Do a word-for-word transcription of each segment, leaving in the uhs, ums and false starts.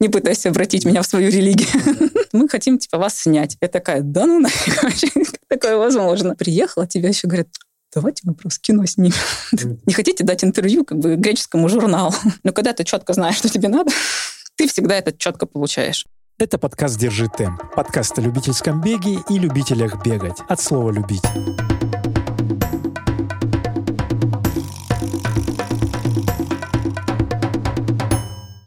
Не пытайся обратить меня в свою религию. Мы хотим, типа, вас снять. Я такая, да ну нафиг вообще, как такое возможно? Приехала, тебе еще говорят, давайте мы просто кино снимем. Не хотите дать интервью как бы греческому журналу? Но когда ты четко знаешь, что тебе надо, ты всегда это четко получаешь. Это подкаст «Держи темп». Подкаст о любительском беге и любителях бегать. От слова «любить».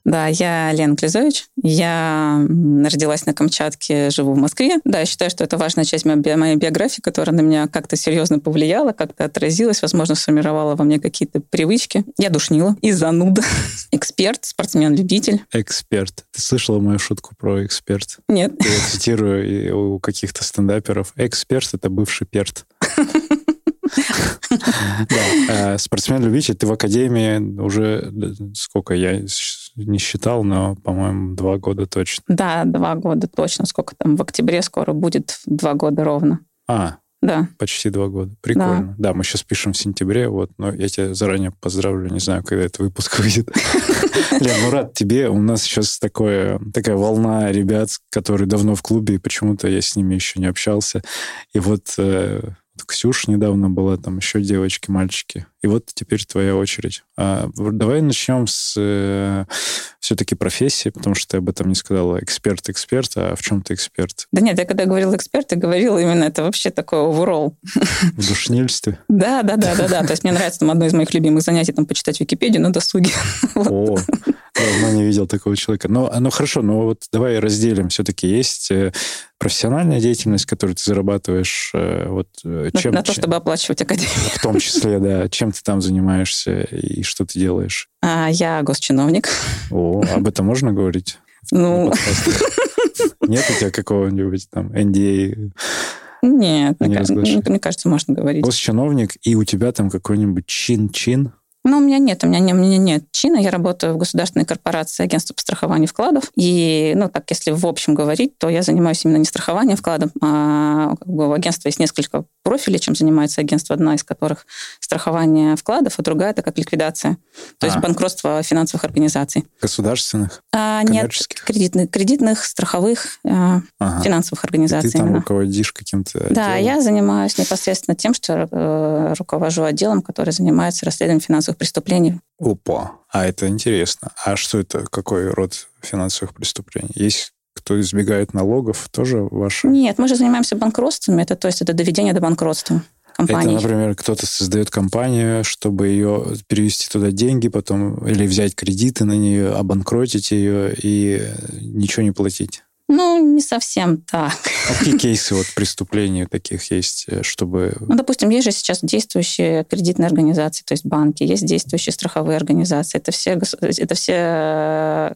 Да, я Лена Клезович, я родилась на Камчатке, живу в Москве. Да, я считаю, что это важная часть моей биографии, которая на меня как-то серьезно повлияла, как-то отразилась, возможно, сформировала во мне какие-то привычки. Я душнила и зануда. Эксперт, спортсмен-любитель. Эксперт. Ты слышала мою шутку про эксперт? Нет. Я цитирую у каких-то стендаперов. Эксперт — это бывший перт. Да, спортсмен-любитель, ты в академии уже сколько я не считал, но, по-моему, два года точно. Да, два года точно. Сколько там? В октябре скоро будет два года ровно. А, да. Почти два года. Прикольно. Да, да, мы сейчас пишем в сентябре, вот, но я тебя заранее поздравлю, не знаю, когда этот выпуск выйдет. Лен, ну рад тебе. У нас сейчас такая волна ребят, которые давно в клубе, и почему-то я с ними еще не общался. И вот... Ксюша недавно была, там еще девочки, мальчики. И вот теперь твоя очередь. А, давай начнем с э, все-таки профессии, потому что ты об этом не сказала. Эксперт-эксперт, а в чем ты эксперт? Да нет, я когда говорила эксперт, я говорила именно это вообще такое overall. В душнильстве? Да, да, да, да, да. То есть мне нравится там одно из моих любимых занятий, там почитать Википедию на досуге. О, давно не видел такого человека. Ну хорошо, но вот давай разделим. Все-таки есть профессиональная деятельность, которую ты зарабатываешь. На то, чтобы оплачивать академию. В том числе, да. Чем ты там занимаешься и что ты делаешь? А, я госчиновник. О, об этом можно говорить? Ну... Нет у тебя какого-нибудь там эн ди эй? Нет, мне кажется, можно говорить. Госчиновник, и у тебя там какой-нибудь чин-чин? Ну, у меня нет, у меня, у меня нет чина. Я работаю в государственной корпорации агентства по страхованию вкладов. И, ну, так, если в общем говорить, то я занимаюсь именно не страхованием вкладов, а как бы, у агентства есть несколько профилей, чем занимается агентство, одна из которых страхование вкладов, а другая это как ликвидация. То а. есть банкротство финансовых организаций. Государственных? А, коммерческих? Нет, кредитных, кредитных страховых, а, ага. финансовых организаций. И ты там именно руководишь каким-то отделом? Да, я занимаюсь непосредственно тем, что э, руковожу отделом, который занимается расследованием финансовых преступлений. Опа, а это интересно. А что это, какой род финансовых преступлений? Есть кто избегает налогов, тоже ваши? Нет, мы же занимаемся банкротствами, это, то есть это доведение до банкротства компании. Это, например, кто-то создает компанию, чтобы ее перевести туда деньги потом, или взять кредиты на нее, обанкротить ее и ничего не платить. Ну, не совсем так. А какие кейсы вот преступлений таких есть, чтобы... Ну, допустим, есть же сейчас действующие кредитные организации, то есть банки, есть действующие страховые организации. Это все, это все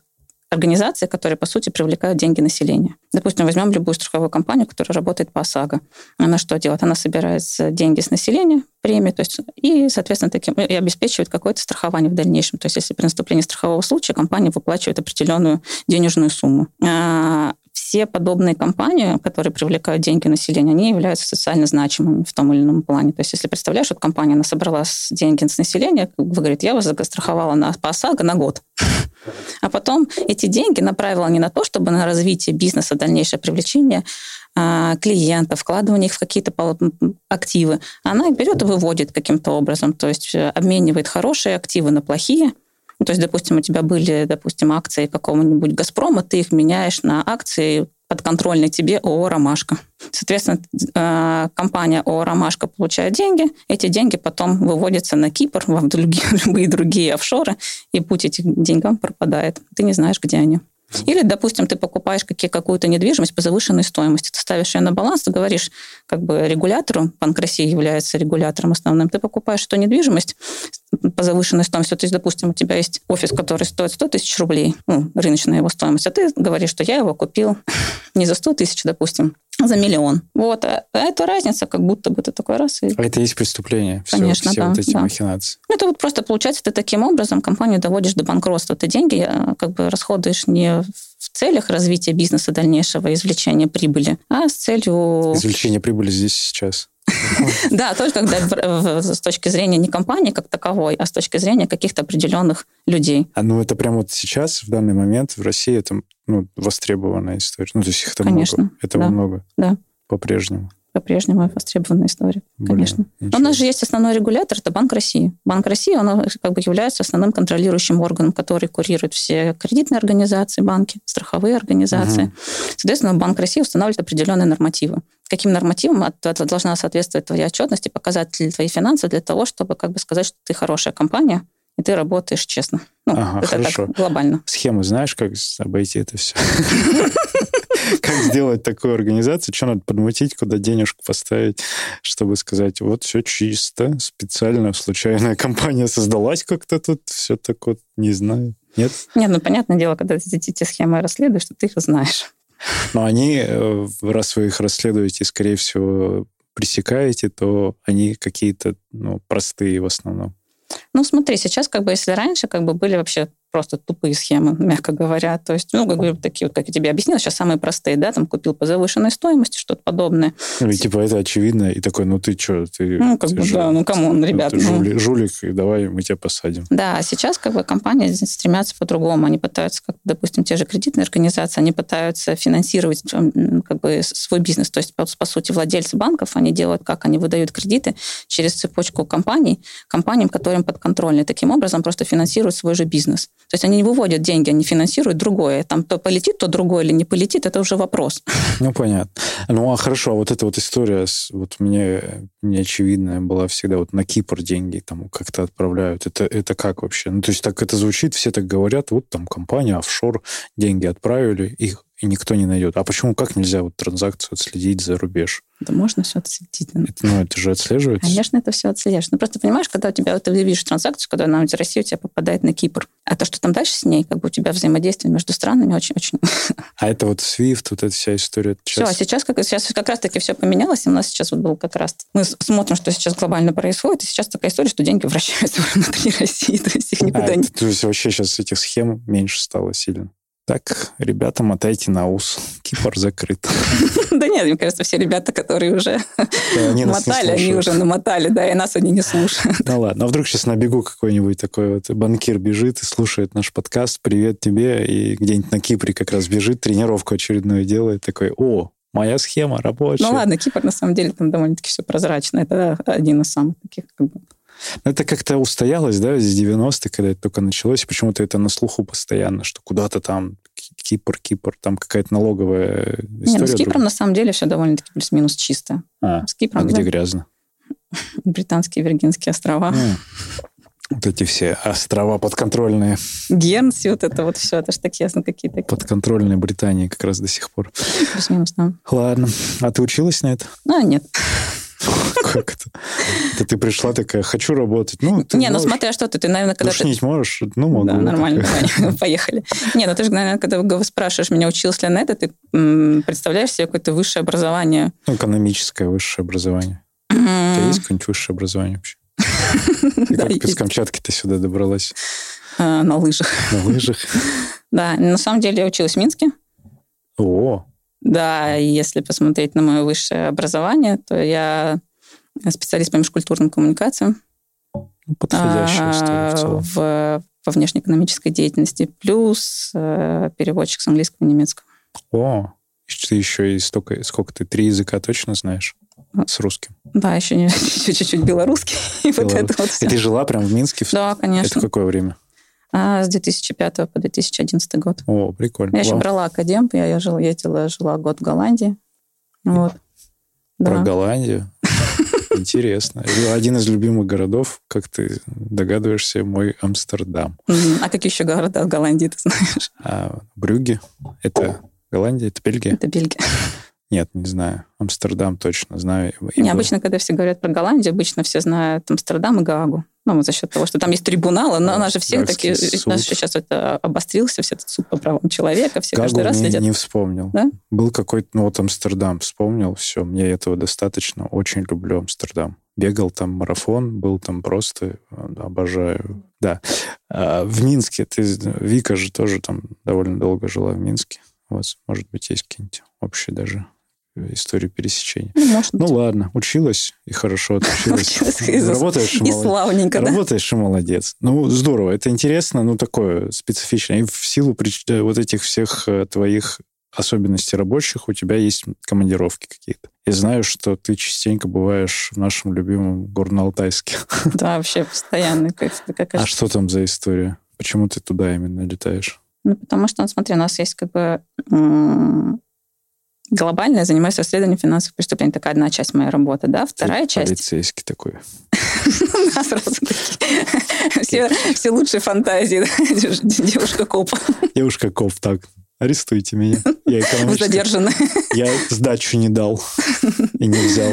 организации, которые, по сути, привлекают деньги населения. Допустим, возьмем любую страховую компанию, которая работает по ОСАГО. Она что делает? Она собирает деньги с населения, премии, то есть, и, соответственно, таким, и обеспечивает какое-то страхование в дальнейшем. То есть, если при наступлении страхового случая компания выплачивает определенную денежную сумму. Все подобные компании, которые привлекают деньги населения, они являются социально значимыми в том или ином плане. То есть, если представляешь, вот компания, она собрала деньги с населения, вы говорите, я вас застраховала на, по ОСАГО на год. А потом эти деньги направила не на то, чтобы на развитие бизнеса, дальнейшее привлечение клиентов, вкладывание их в какие-то активы. Она их берет и выводит каким-то образом, то есть обменивает хорошие активы на плохие. То есть, допустим, у тебя были, допустим, акции какого-нибудь «Газпрома», ты их меняешь на акции подконтрольной тебе ООО «Ромашка». Соответственно, компания ООО «Ромашка» получает деньги, эти деньги потом выводятся на Кипр, в другие, любые другие офшоры, и путь этих деньгам пропадает. Ты не знаешь, где они. Или, допустим, ты покупаешь какие, какую-то недвижимость по завышенной стоимости, ты ставишь ее на баланс, ты говоришь как бы регулятору, Банк России является регулятором основным, ты покупаешь эту недвижимость по завышенной стоимости, то есть, допустим, у тебя есть офис, который стоит сто тысяч рублей, ну, рыночная его стоимость, а ты говоришь, что я его купил не за сто тысяч, допустим, а за миллион. Вот, а это разница, как будто бы ты такой раз. И... А это и есть преступление, все, конечно, все да, вот эти да. махинации. Ну, это вот просто получается, ты таким образом компанию доводишь до банкротства, ты деньги как бы расходуешь не в целях развития бизнеса дальнейшего, извлечения прибыли, а с целью... Извлечение прибыли здесь сейчас. Да, тоже когда с точки зрения не компании как таковой, а с точки зрения каких-то определенных людей. А ну это прямо вот сейчас, в данный момент в России это ну, востребованная история. Ну, то есть их там много. Этого много. Да. По-прежнему. По-прежнему востребованная история, Блин, конечно. Ничего. У нас же есть основной регулятор, это Банк России. Банк России, он как бы является основным контролирующим органом, который курирует все кредитные организации, банки, страховые организации. Угу. Соответственно, Банк России устанавливает определенные нормативы. Каким нормативам должна соответствовать твоя отчетность и показатели твои финансы для того, чтобы как бы сказать, что ты хорошая компания, и ты работаешь честно. Ну, ага, это хорошо. Так глобально. Схему знаешь, как обойти это все? Как сделать такую организацию? Что надо подмутить, куда денежку поставить, чтобы сказать, вот все чисто, специально, случайная компания создалась как-то тут, все так вот, не знаю. Нет? Нет, ну, понятное дело, когда ты эти схемы расследуешь, что ты их знаешь. Но они, раз вы их расследуете, скорее всего, пресекаете, то они какие-то ну, простые в основном. Ну, смотри, сейчас, как бы, если раньше, как бы, были вообще просто тупые схемы, мягко говоря, то есть, ну, как бы, такие вот, как я тебе объяснила, сейчас самые простые, да, там, купил по завышенной стоимости, что-то подобное. Ну, и, типа, это очевидно, и такой, ну, ты что, ты... Ну, как ты бы, ж... да, ну, камон, ребят. Ты ну... жулик, жулик, и давай мы тебя посадим. Да, сейчас, как бы, компании стремятся по-другому, они пытаются, как, допустим, те же кредитные организации, они пытаются финансировать, как бы, свой бизнес, то есть, по, по сути, владельцы банков, они делают как? Они выдают кредиты через цепочку компаний, компаниям, которые им подконтрольны, таким образом просто финансируют свой же бизнес. То есть они не выводят деньги, они финансируют другое. Там то полетит, то другое или не полетит, это уже вопрос. Ну, понятно. Ну, а хорошо, а вот эта вот история, вот мне неочевидная была всегда, вот на Кипр деньги там как-то отправляют. Это, это как вообще? Ну, то есть так это звучит, все так говорят, вот там компания, офшор, деньги отправили, их и никто не найдет. А почему, как нельзя вот транзакцию отследить за рубеж? Да можно все отследить. Это, ну, это же отслеживается. Конечно, это все отслеживается. Ну, просто понимаешь, когда у тебя, ты видишь транзакцию, когда она из России у тебя попадает на Кипр, а то, что там дальше с ней, как бы у тебя взаимодействие между странами очень-очень... А это вот свифт, вот эта вся история... Сейчас... Все, а сейчас как, сейчас как раз-таки все поменялось, и у нас сейчас вот был как раз... Мы смотрим, что сейчас глобально происходит, и сейчас такая история, что деньги вращаются внутри России, то есть их никуда а, не... То есть вообще сейчас этих схем меньше стало сильно? Так, ребята, мотайте на ус. Кипр закрыт. Да нет, мне кажется, все ребята, которые уже мотали, они уже намотали, да, и нас они не слушают. Да ладно, а вдруг сейчас на бегу какой-нибудь такой вот банкир бежит и слушает наш подкаст, привет тебе, и где-нибудь на Кипре как раз бежит, тренировку очередную делает, такой, о, моя схема рабочая. Ну ладно, Кипр на самом деле там довольно-таки все прозрачно, это один из самых таких как бы... Это как-то устоялось, да, из девяностых, когда это только началось, почему-то это на слуху постоянно, что куда-то там Кипр, Кипр, там какая-то налоговая история. Нет, ну, с Кипром другая. На самом деле все довольно-таки плюс-минус чисто. А, с Кипром, а где да? грязно? Британские Виргинские острова. А, вот эти все острова подконтрольные. Гернси, вот это вот все, это же так ясно какие-то. Подконтрольные Британии как раз до сих пор. Плюс-минус, да. Ладно. А ты училась на это? А, нет. Как это? Это ты пришла такая, хочу работать. Ну, ты не, можешь. Ну смотря что ты, ты, наверное, когда душнить ты... можешь? Ну, могу. Да, нормально, поехали. Не, ну ты же, наверное, когда спрашиваешь меня, училась ли на это, ты представляешь себе какое-то высшее образование? Ну, экономическое высшее образование. У тебя есть какое-нибудь высшее образование вообще? Ты как из Камчатки ты сюда добралась? На лыжах. На лыжах? Да, на самом деле я училась в Минске. О. Да, если посмотреть на мое высшее образование, то я специалист по межкультурным коммуникациям. Подходящая история в целом. В, во внешнеэкономической деятельности. Плюс переводчик с английского и немецкого. О, ты еще и столько, сколько ты, три языка точно знаешь? С русским. Да, еще не, чуть-чуть белорусский. И вот это вот все. И ты жила прям в Минске? Да, конечно. Это какое время? А с две тысячи пятого по две тысячи одиннадцатый год. О, прикольно. Я Вау. еще брала академ, я, я жила, ездила, жила год в Голландии. Вот. Про да. Голландию? Интересно. Один из любимых городов, как ты догадываешься, мой Амстердам. А какие еще города в Голландии ты знаешь? А, Брюгге. Это Голландия? Это Бельгия? Это Бельгия. Нет, не знаю. Амстердам точно знаю. Не, обычно, когда все говорят про Голландию, обычно все знают Амстердам и Гаагу. Ну, за счет того, что там есть трибуналы, но а, она же всех такие... У нас же сейчас это обострился, все этот суд по правам человека, все Гаагу каждый раз не, сидят. не вспомнил. Да? Был какой-то... Ну, вот Амстердам вспомнил, все, мне этого достаточно. Очень люблю Амстердам. Бегал там марафон, был там просто... Обожаю. Да. А в Минске... Ты, Вика же тоже там довольно долго жила в Минске. У вас, может быть, есть какие-нибудь общие даже историю пересечения. Ну, может быть. Ну, ладно, училась и хорошо отучилась. Работаешь и славненько, да? Работаешь и молодец. Ну, здорово, это интересно, ну, такое специфичное. И в силу вот этих всех твоих особенностей рабочих у тебя есть командировки какие-то. Я знаю, что ты частенько бываешь в нашем любимом Горно-Алтайске. Да, вообще постоянно. А что там за история? Почему ты туда именно летаешь? Ну, потому что, ну, смотри, у нас есть как бы... М- глобально я занимаюсь расследованием финансовых преступлений. Такая одна часть моей работы, да? Вторая часть... Полицейский такой. Все лучшие фантазии. Девушка-коп. Девушка-коп, так. Арестуйте меня. Я экономически... Задержана. Я сдачу не дал. И не взял.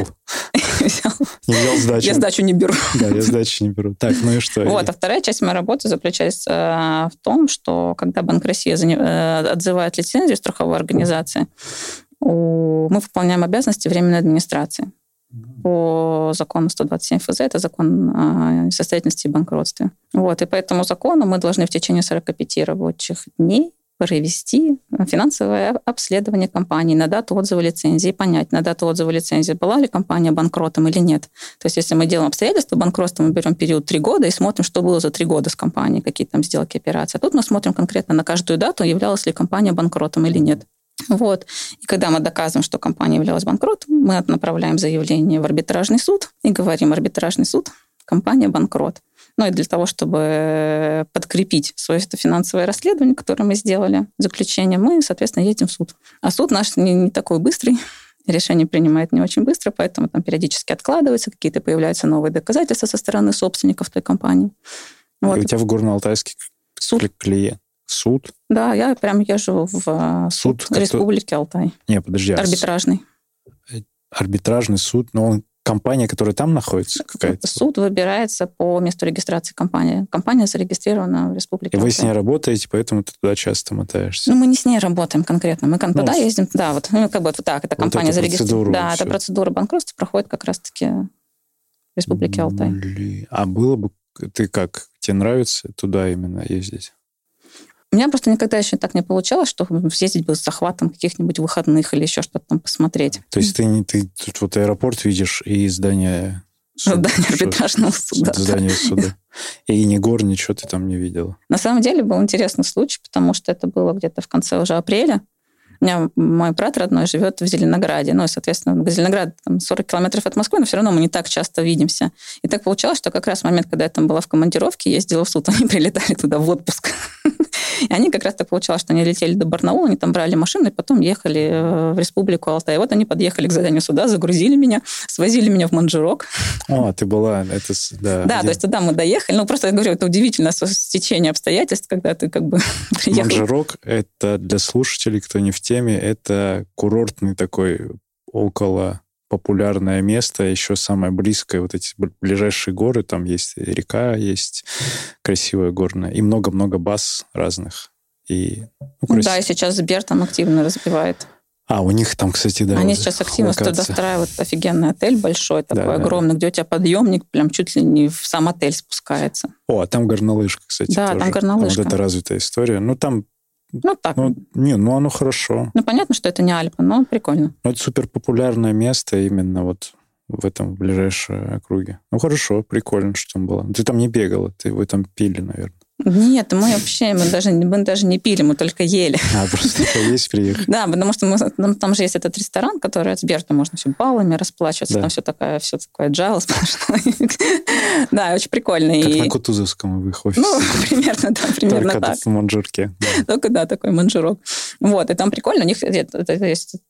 Не взял сдачу. Я сдачу не беру. Да, я сдачу не беру. Так, ну и что? Вот, а вторая часть моей работы заключается в том, что когда Банк России отзывает лицензию страховой организации, мы выполняем обязанности временной администрации. По закону сто двадцать семь эф зэ, это закон о несостоятельности и банкротстве. Вот, и по этому закону мы должны в течение сорок пять рабочих дней провести финансовое обследование компании на дату отзыва лицензии, понять, на дату отзыва лицензии, была ли компания банкротом или нет. То есть, если мы делаем обстоятельства банкротства, мы берем период три года и смотрим, что было за три года с компанией, какие там сделки, операции. А тут мы смотрим конкретно на каждую дату, являлась ли компания банкротом или нет. Вот. И когда мы доказываем, что компания являлась банкротом, мы направляем заявление в арбитражный суд и говорим: арбитражный суд, компания банкрот. Ну и для того, чтобы подкрепить свое финансовое расследование, которое мы сделали, заключение, мы, соответственно, едем в суд. А суд наш не, не такой быстрый, решение принимает не очень быстро, поэтому там периодически откладываются, какие-то появляются новые доказательства со стороны собственников той компании. Вот. И у тебя в Горно-Алтайске суд. Клиент. Суд? Да, я прям езжу в суд, суд Республики кто... Алтай. Не, подожди. Арбитражный. Арбитражный суд, но он... Компания, которая там находится, какая-то? Суд выбирается по месту регистрации компании. Компания зарегистрирована в Республике. И вы с ней работаете, поэтому ты туда часто мотаешься? Ну, мы не с ней работаем конкретно. Мы ну, туда ездим, да, вот, ну, как бы вот так, эта компания вот зарегистрирована. Да, все. Эта процедура банкротства проходит как раз-таки в Республике Алтай. Блин. А было бы... Ты как? Тебе нравится туда именно ездить? У меня просто никогда еще так не получалось, что съездить бы с захватом каких-нибудь выходных или еще что-то там посмотреть. То есть ты не ты тут вот аэропорт видишь и здание суда. Здание арбитражного суда. Здание суда. И ни гор, ничего ты там не видела. На самом деле был интересный случай, потому что это было где-то в конце уже апреля. У меня мой брат родной живет в Зеленограде. Ну, и, соответственно, Зеленоград там, сорок километров от Москвы, но все равно мы не так часто видимся. И так получалось, что как раз в момент, когда я там была в командировке, я ездила в суд, они прилетали туда в отпуск. И они как раз так получалось, что они летели до Барнаула, они там брали машину и потом ехали в Республику Алтай. И вот они подъехали к зданию суда, загрузили меня, свозили меня в Манжерок. О, ты была... Это, да, да, один... то есть туда мы доехали. Ну, просто я говорю, это удивительное стечение обстоятельств, когда ты как бы приехал. Манжерок, это для слушателей, кто не в теме, это курортный такой около... популярное место, еще самое близкое, вот эти ближайшие горы, там есть река, есть красивая горная, и много-много баз разных. И, ну, красив... Да, и сейчас Сбер там активно разбивает. А, у них там, кстати, да. Они сейчас активно туда встраивают офигенный отель большой, такой да, огромный, да. Где у тебя подъемник прям чуть ли не в сам отель спускается. О, а там горнолыжка, кстати, да, тоже. Да, там горнолыжка. Там вот это развитая история. Ну, там Ну, так. Ну, не, ну оно хорошо. Ну, понятно, что это не Альпы, но прикольно. Ну, это суперпопулярное место именно вот в этом ближайшем округе. Ну, хорошо, прикольно, что там было. Ты там не бегала, ты вы там пили, наверное. Нет, мы вообще, мы даже, мы даже не пили, мы только ели. А, просто поесть приехали. Да, потому что мы, там же есть этот ресторан, который от Сбер, там можно все баллами расплачиваться, да. Там все такое, все такое agile, сплошное. Да, очень прикольно. Как и... на Кутузовском в их офисе. Ну, примерно, да, примерно только так. Только в Манжерке. Да. Только, да, такой Манжерок. Вот, и там прикольно, у них есть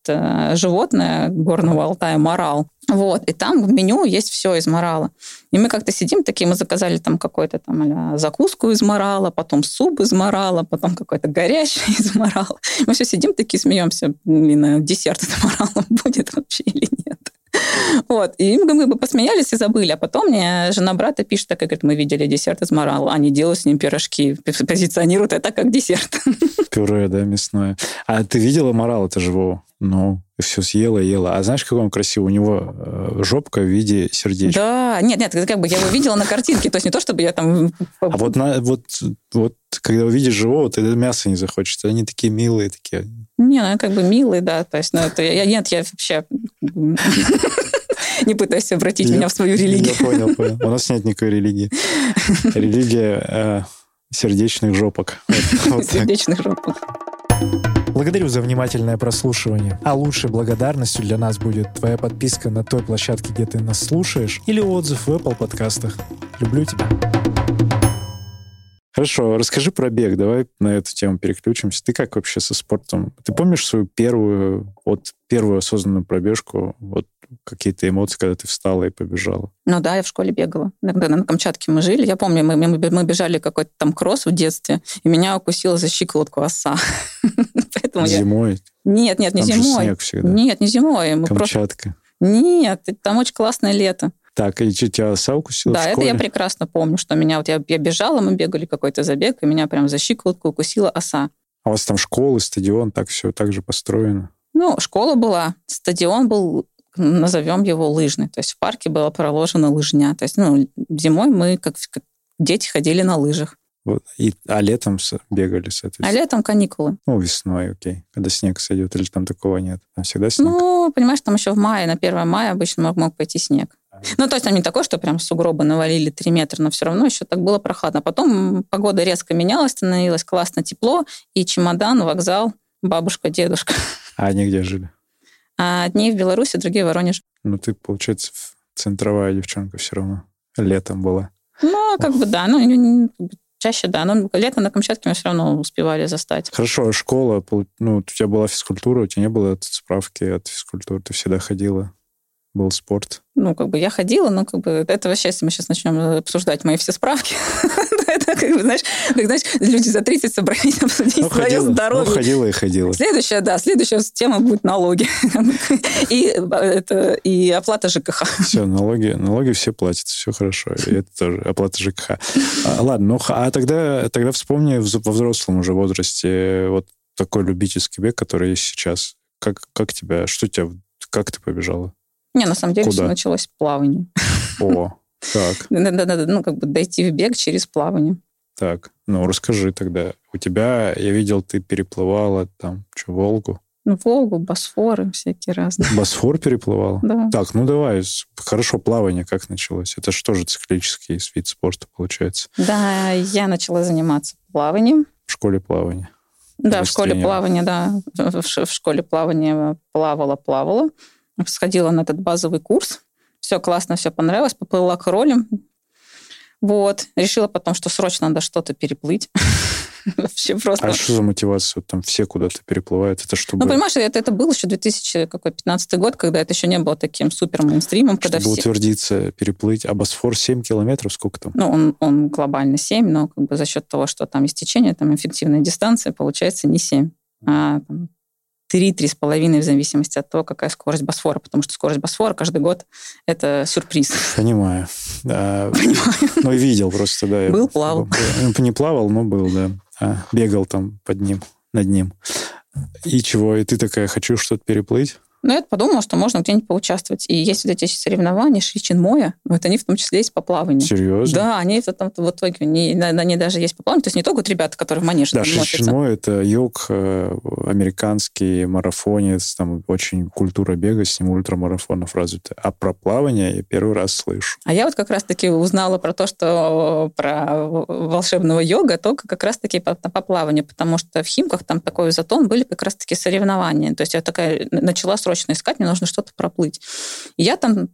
животное горного Алтая, марал. Вот, и там в меню есть все из марала. И мы как-то сидим такие, мы заказали там какую-то там закуску из марала, потом суп из марала, потом какой-то горячий из марала. Мы все сидим такие, смеемся, блин, десерт из марала будет вообще или нет. Вот, и мы бы посмеялись и забыли. А потом мне жена брата пишет, так, говорит, мы видели десерт из марала, они делают с ним пирожки, позиционируют это как десерт. Пюре, да, мясное. А ты видела марала-то живого? Ну, все съела, ела. А знаешь, какой он красивый? У него жопка в виде сердечка. Да, нет, нет, как бы я его видела на картинке, то есть не то, чтобы я там... А вот, на, вот, вот когда увидишь живого, ты мясо не захочешь. Они такие милые, такие... Не, ну, как бы милые, да, то есть, ну, это, я, нет, я вообще... Не пытайся обратить я, меня в свою религию. Я понял, понял. У нас нет никакой религии. Религия э, сердечных жопок. Вот сердечных так. жопок. Благодарю за внимательное прослушивание. А лучшей благодарностью для нас будет твоя подписка на той площадке, где ты нас слушаешь, или отзыв в Apple подкастах. Люблю тебя. Хорошо, расскажи про бег. Давай на эту тему переключимся. Ты как вообще со спортом? Ты помнишь свою первую, вот, первую осознанную пробежку? Вот какие-то эмоции, когда ты встала и побежала? Ну да, я в школе бегала. Когда на Камчатке мы жили, я помню, мы, мы бежали какой-то там кросс в детстве, и меня укусила за щиколотку оса. Зимой? Нет, нет, не зимой. Нет, не зимой. Камчатка? Нет, там очень классное лето. Так, и что, тебя оса укусила? Да, это я прекрасно помню, что меня, вот я, я бежала, мы бегали какой-то забег, и меня прям за щиколотку укусила оса. А у вас там школы, стадион, так все так же построено? Ну, школа была, стадион был, назовем его лыжный, то есть в парке была проложена лыжня, то есть, ну, зимой мы, как, как дети, ходили на лыжах. Вот. И, а летом бегали, соответственно? А летом каникулы. Ну, весной, окей, когда снег сойдет, или там такого нет? Там всегда снег? Ну, понимаешь, там еще в мае, на первое мая обычно мог, мог пойти снег. Ну, то есть там не такое, что прям сугробы навалили три метра, но все равно еще так было прохладно. Потом погода резко менялась, становилось классно тепло, и чемодан, вокзал, бабушка, дедушка. А они где жили? А одни в Беларуси, другие в Воронеже. Ну, ты, получается, центровая девчонка все равно летом была. Ну, как Ох. бы да, ну, чаще да, но летом на Камчатке мы все равно успевали застать. Хорошо, а школа, ну, у тебя была физкультура, у тебя не было справки от физкультуры, ты всегда ходила? Был спорт. Ну, как бы я ходила, но как бы это вообще, если мы сейчас начнем обсуждать мои все справки, это, как бы, знаешь, люди за тридцать собрались обсудить свое здоровье. Ну, ходила и ходила. Следующая, да, следующая тема будет налоги. И оплата ЖКХ. Все, налоги все платят, все хорошо. И это тоже оплата ЖКХ. Ладно, ну, а тогда вспомни во взрослом уже возрасте вот такой любительский бег, который есть сейчас. Как тебя, что тебя, как ты побежала? Не, на самом деле Куда? все началось с плавания. О, так. Надо, ну, как бы дойти в бег через плавание. Так, ну, расскажи тогда. У тебя, я видел, ты переплывала там, что, Волгу? Ну, Волгу, Босфоры всякие разные. Босфор переплывала? Да. Так, ну, давай, хорошо, плавание как началось? Это что же циклический вид спорта получается? Да, я начала заниматься плаванием. В школе плавания? Да, в школе плавания, да. В школе плавания плавала-плавала. Сходила на этот базовый курс. Все классно, все понравилось. Поплыла кролем. Вот. Решила потом, что срочно надо что-то переплыть. Вообще просто... А что за мотивация? Там все куда-то переплывают. Это чтобы... Ну, понимаешь, это, это был еще две тысячи пятнадцатый год, когда это еще не было таким супер мейнстримом. Чтобы все... утвердиться, переплыть. А Босфор семь километров сколько там? Ну, он, он глобально семь, но как бы за счет того, что там есть течение, там эффективная дистанция, получается не семь, а там... три-три с половиной, в зависимости от того, какая скорость Босфора, потому что скорость Босфора каждый год – это сюрприз. Понимаю. Да. Понимаю. Ну, видел просто, да. Был, плавал. Не плавал, но был, да. А, бегал там под ним, над ним. И чего? И ты такая, хочу что-то переплыть? Ну, я подумала, что можно где-нибудь поучаствовать. И есть вот эти соревнования Шичинмоя, вот они в том числе есть по плаванию. Серьезно? Да, они это там в итоге, они, они даже есть по плаванию. То есть не только вот ребята, которые в манеже. Да, Шичинмоя – это йог, американский марафонец, там очень культура бега, с ним ультрамарафонов развита. А про плавание я первый раз слышу. А я вот как раз-таки узнала про то, что про волшебного йога только как раз-таки по, по плаванию, потому что в Химках там такой изотон были как раз-таки соревнования. То есть я такая начала срочно срочно искать, мне нужно что-то проплыть. И я там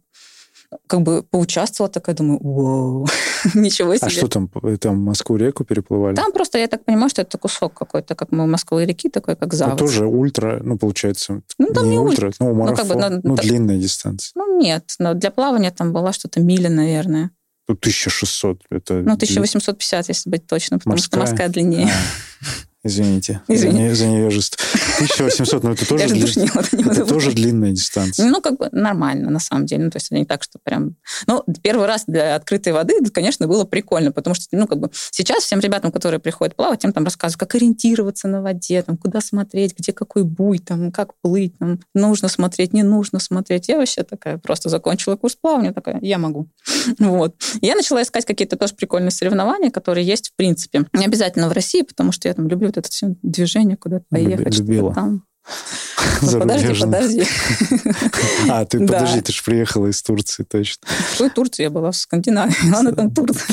как бы поучаствовала, такая думаю, вау, ничего себе. А что там, там Москву-реку переплывали? Там просто, я так понимаю, что это кусок какой-то, как мы Москвы реки, такой, как завод. Ну, тоже ультра, ну, получается, ну, там не, не ультра, ультра, но марафон, ну, как бы, ну, ну та... длинная дистанция. Ну, нет, но для плавания там была что-то миля, наверное. Ну, тысяча шестьсот. Это ну, тысяча восемьсот пятьдесят, если быть точным, потому морская? Что морская длиннее. А. Извините. Извините. За неежество. тысяча восемьсот, но это тоже, дли... душнила, это тоже длинная дистанция. Ну, как бы нормально, на самом деле. Ну, то есть не так, что прям... Ну, первый раз для открытой воды, конечно, было прикольно, потому что, ну, как бы сейчас всем ребятам, которые приходят плавать, им там рассказывают, как ориентироваться на воде, там, куда смотреть, где какой буй, там, как плыть, там, нужно смотреть, не нужно смотреть. Я вообще такая просто закончила курс плавания, такая, я могу. Вот. Я начала искать какие-то тоже прикольные соревнования, которые есть, в принципе, не обязательно в России, потому что я там люблю вот это все движение, куда-то поехать, что-то там. Ну, подожди, подожди. А, ты да. подожди, ты же приехала из Турции, точно. В какой Турции я была? В Скандинавии. Ладно, там Турция.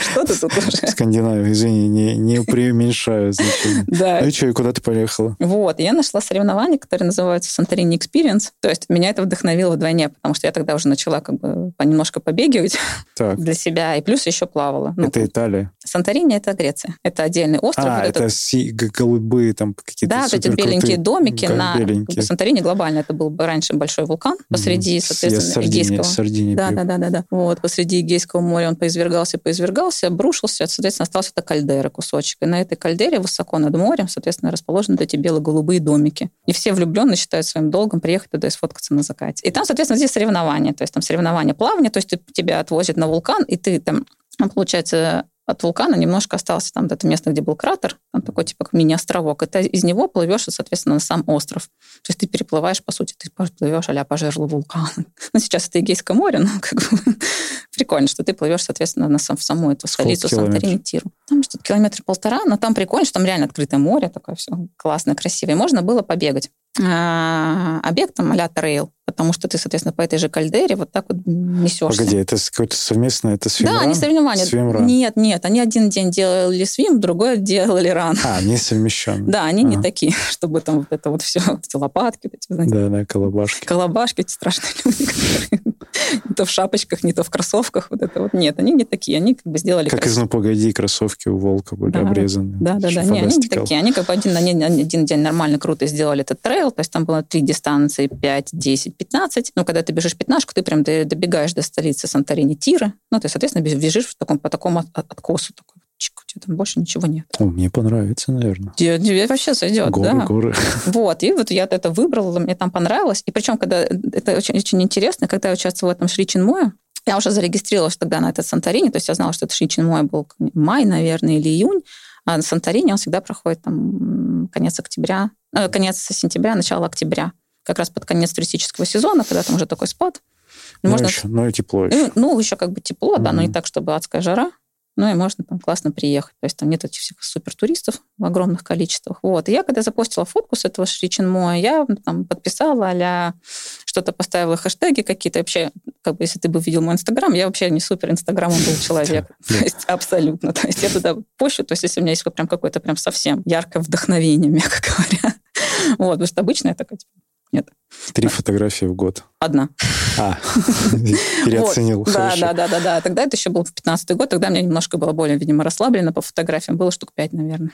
Что ты тут уже? Скандинавию, извини, не, не преуменьшаю значение. Да. Ну и что, и куда ты поехала? Вот, я нашла соревнования, которые называются Santorini Experience. То есть меня это вдохновило вдвойне, потому что я тогда уже начала как бы немножко побегивать так. для себя, и плюс еще плавала. Ну, это Италия? Санторини — это Греция. Это отдельный остров. А, вот это этот... голубые там какие-то да, суперкрутые... Да, эти беленькие домики. На беленькие. Санторини глобально. Это был бы раньше большой вулкан посреди, соответственно, Эгейского. Сардиния. Да, да, да, да, да. Вот, посреди Эгейского моря он поизвергался, поизвергался. обрушился, соответственно, остался эта кальдера кусочек. И на этой кальдере высоко над морем, соответственно, расположены эти бело-голубые домики. И все влюбленные считают своим долгом приехать туда и сфоткаться на закате. И там, соответственно, здесь соревнования. То есть там соревнования плавания, то есть тебя отвозят на вулкан, и ты там, получается... От вулкана немножко осталось там это место, где был кратер, там такой типа мини-островок. И ты из него плывешь, соответственно, на сам остров. То есть ты переплываешь, по сути, ты плывешь а-ля по жерлу вулкана. Ну, сейчас это Эгейское море, но как бы прикольно, что ты плывешь, соответственно, на сам, в саму эту столицу Санторини-Тиру. Там что-то километр полтора, но там прикольно, что там реально открытое море, такое все классное, красивое. И можно было побегать. А бег там а-ля трейл, потому что ты, соответственно, по этой же кальдере вот так вот несешься. Погоди, это какое-то совместное, это свимран? Да, не соревнования. Свимран. Нет, нет, они один день делали свим, другой делали ран. А, не совмещенные. Да, они ага. не такие, чтобы там вот это вот все, вот эти лопатки, вот эти, знаете. Да, да, колобашки. Колобашки, эти страшные люди, которые не то в шапочках, не то в кроссовках, вот это вот. Нет, они не такие, они как бы сделали... Как красив... из «Ну, погоди», кроссовки у волка были ага. обрезаны. Да, да, да, не, они не такие, они как бы один, они, один день нормально, круто сделали этот трейл, то есть там было три дистанции, пять, десять, пятнадцать. Ну, когда ты бежишь пятнашку, ты прям добегаешь до столицы Санторини-Тиры. Ну, ты, соответственно, бежишь в таком, по такому откосу. Такой, чик, у тебя там больше ничего нет. О, мне понравится, наверное. Тебе вообще зайдет, горы, да. Горы, горы. Вот, и вот я это выбрала, мне там понравилось. И причем, когда это очень, очень интересно, когда я участвовала в этом Шри Чинмое, я уже зарегистрировалась тогда на этот Санторини, то есть я знала, что это Шри Чинмое был май, наверное, или июнь. А на Санторини он всегда проходит там конец октября, э, конец сентября, начало октября. Как раз под конец туристического сезона, когда там уже такой спад. Ну, можно... еще, ну и тепло еще. Ну, еще как бы тепло, mm-hmm. да, но не так, чтобы адская жара. Ну, и можно там классно приехать. То есть там нет этих всех супертуристов в огромных количествах. Вот. И я, когда запостила фотку с этого Шри Чинмое, я там подписала а-ля что-то, поставила хэштеги какие-то. Вообще, как бы, если ты бы видел мой Инстаграм, я вообще не супер Инстаграмом был человек. То есть абсолютно. То есть я туда пощу, то есть если у меня есть прям какое-то прям совсем яркое вдохновение, мягко говоря. Вот. Потому что обычно я такая... Нет. Три да. фотографии в год. Одна. А, переоценил. Да, да, да, да, да. Тогда это еще был пятнадцатый год, тогда мне немножко было более, видимо, расслаблено по фотографиям. Было штук пять, наверное.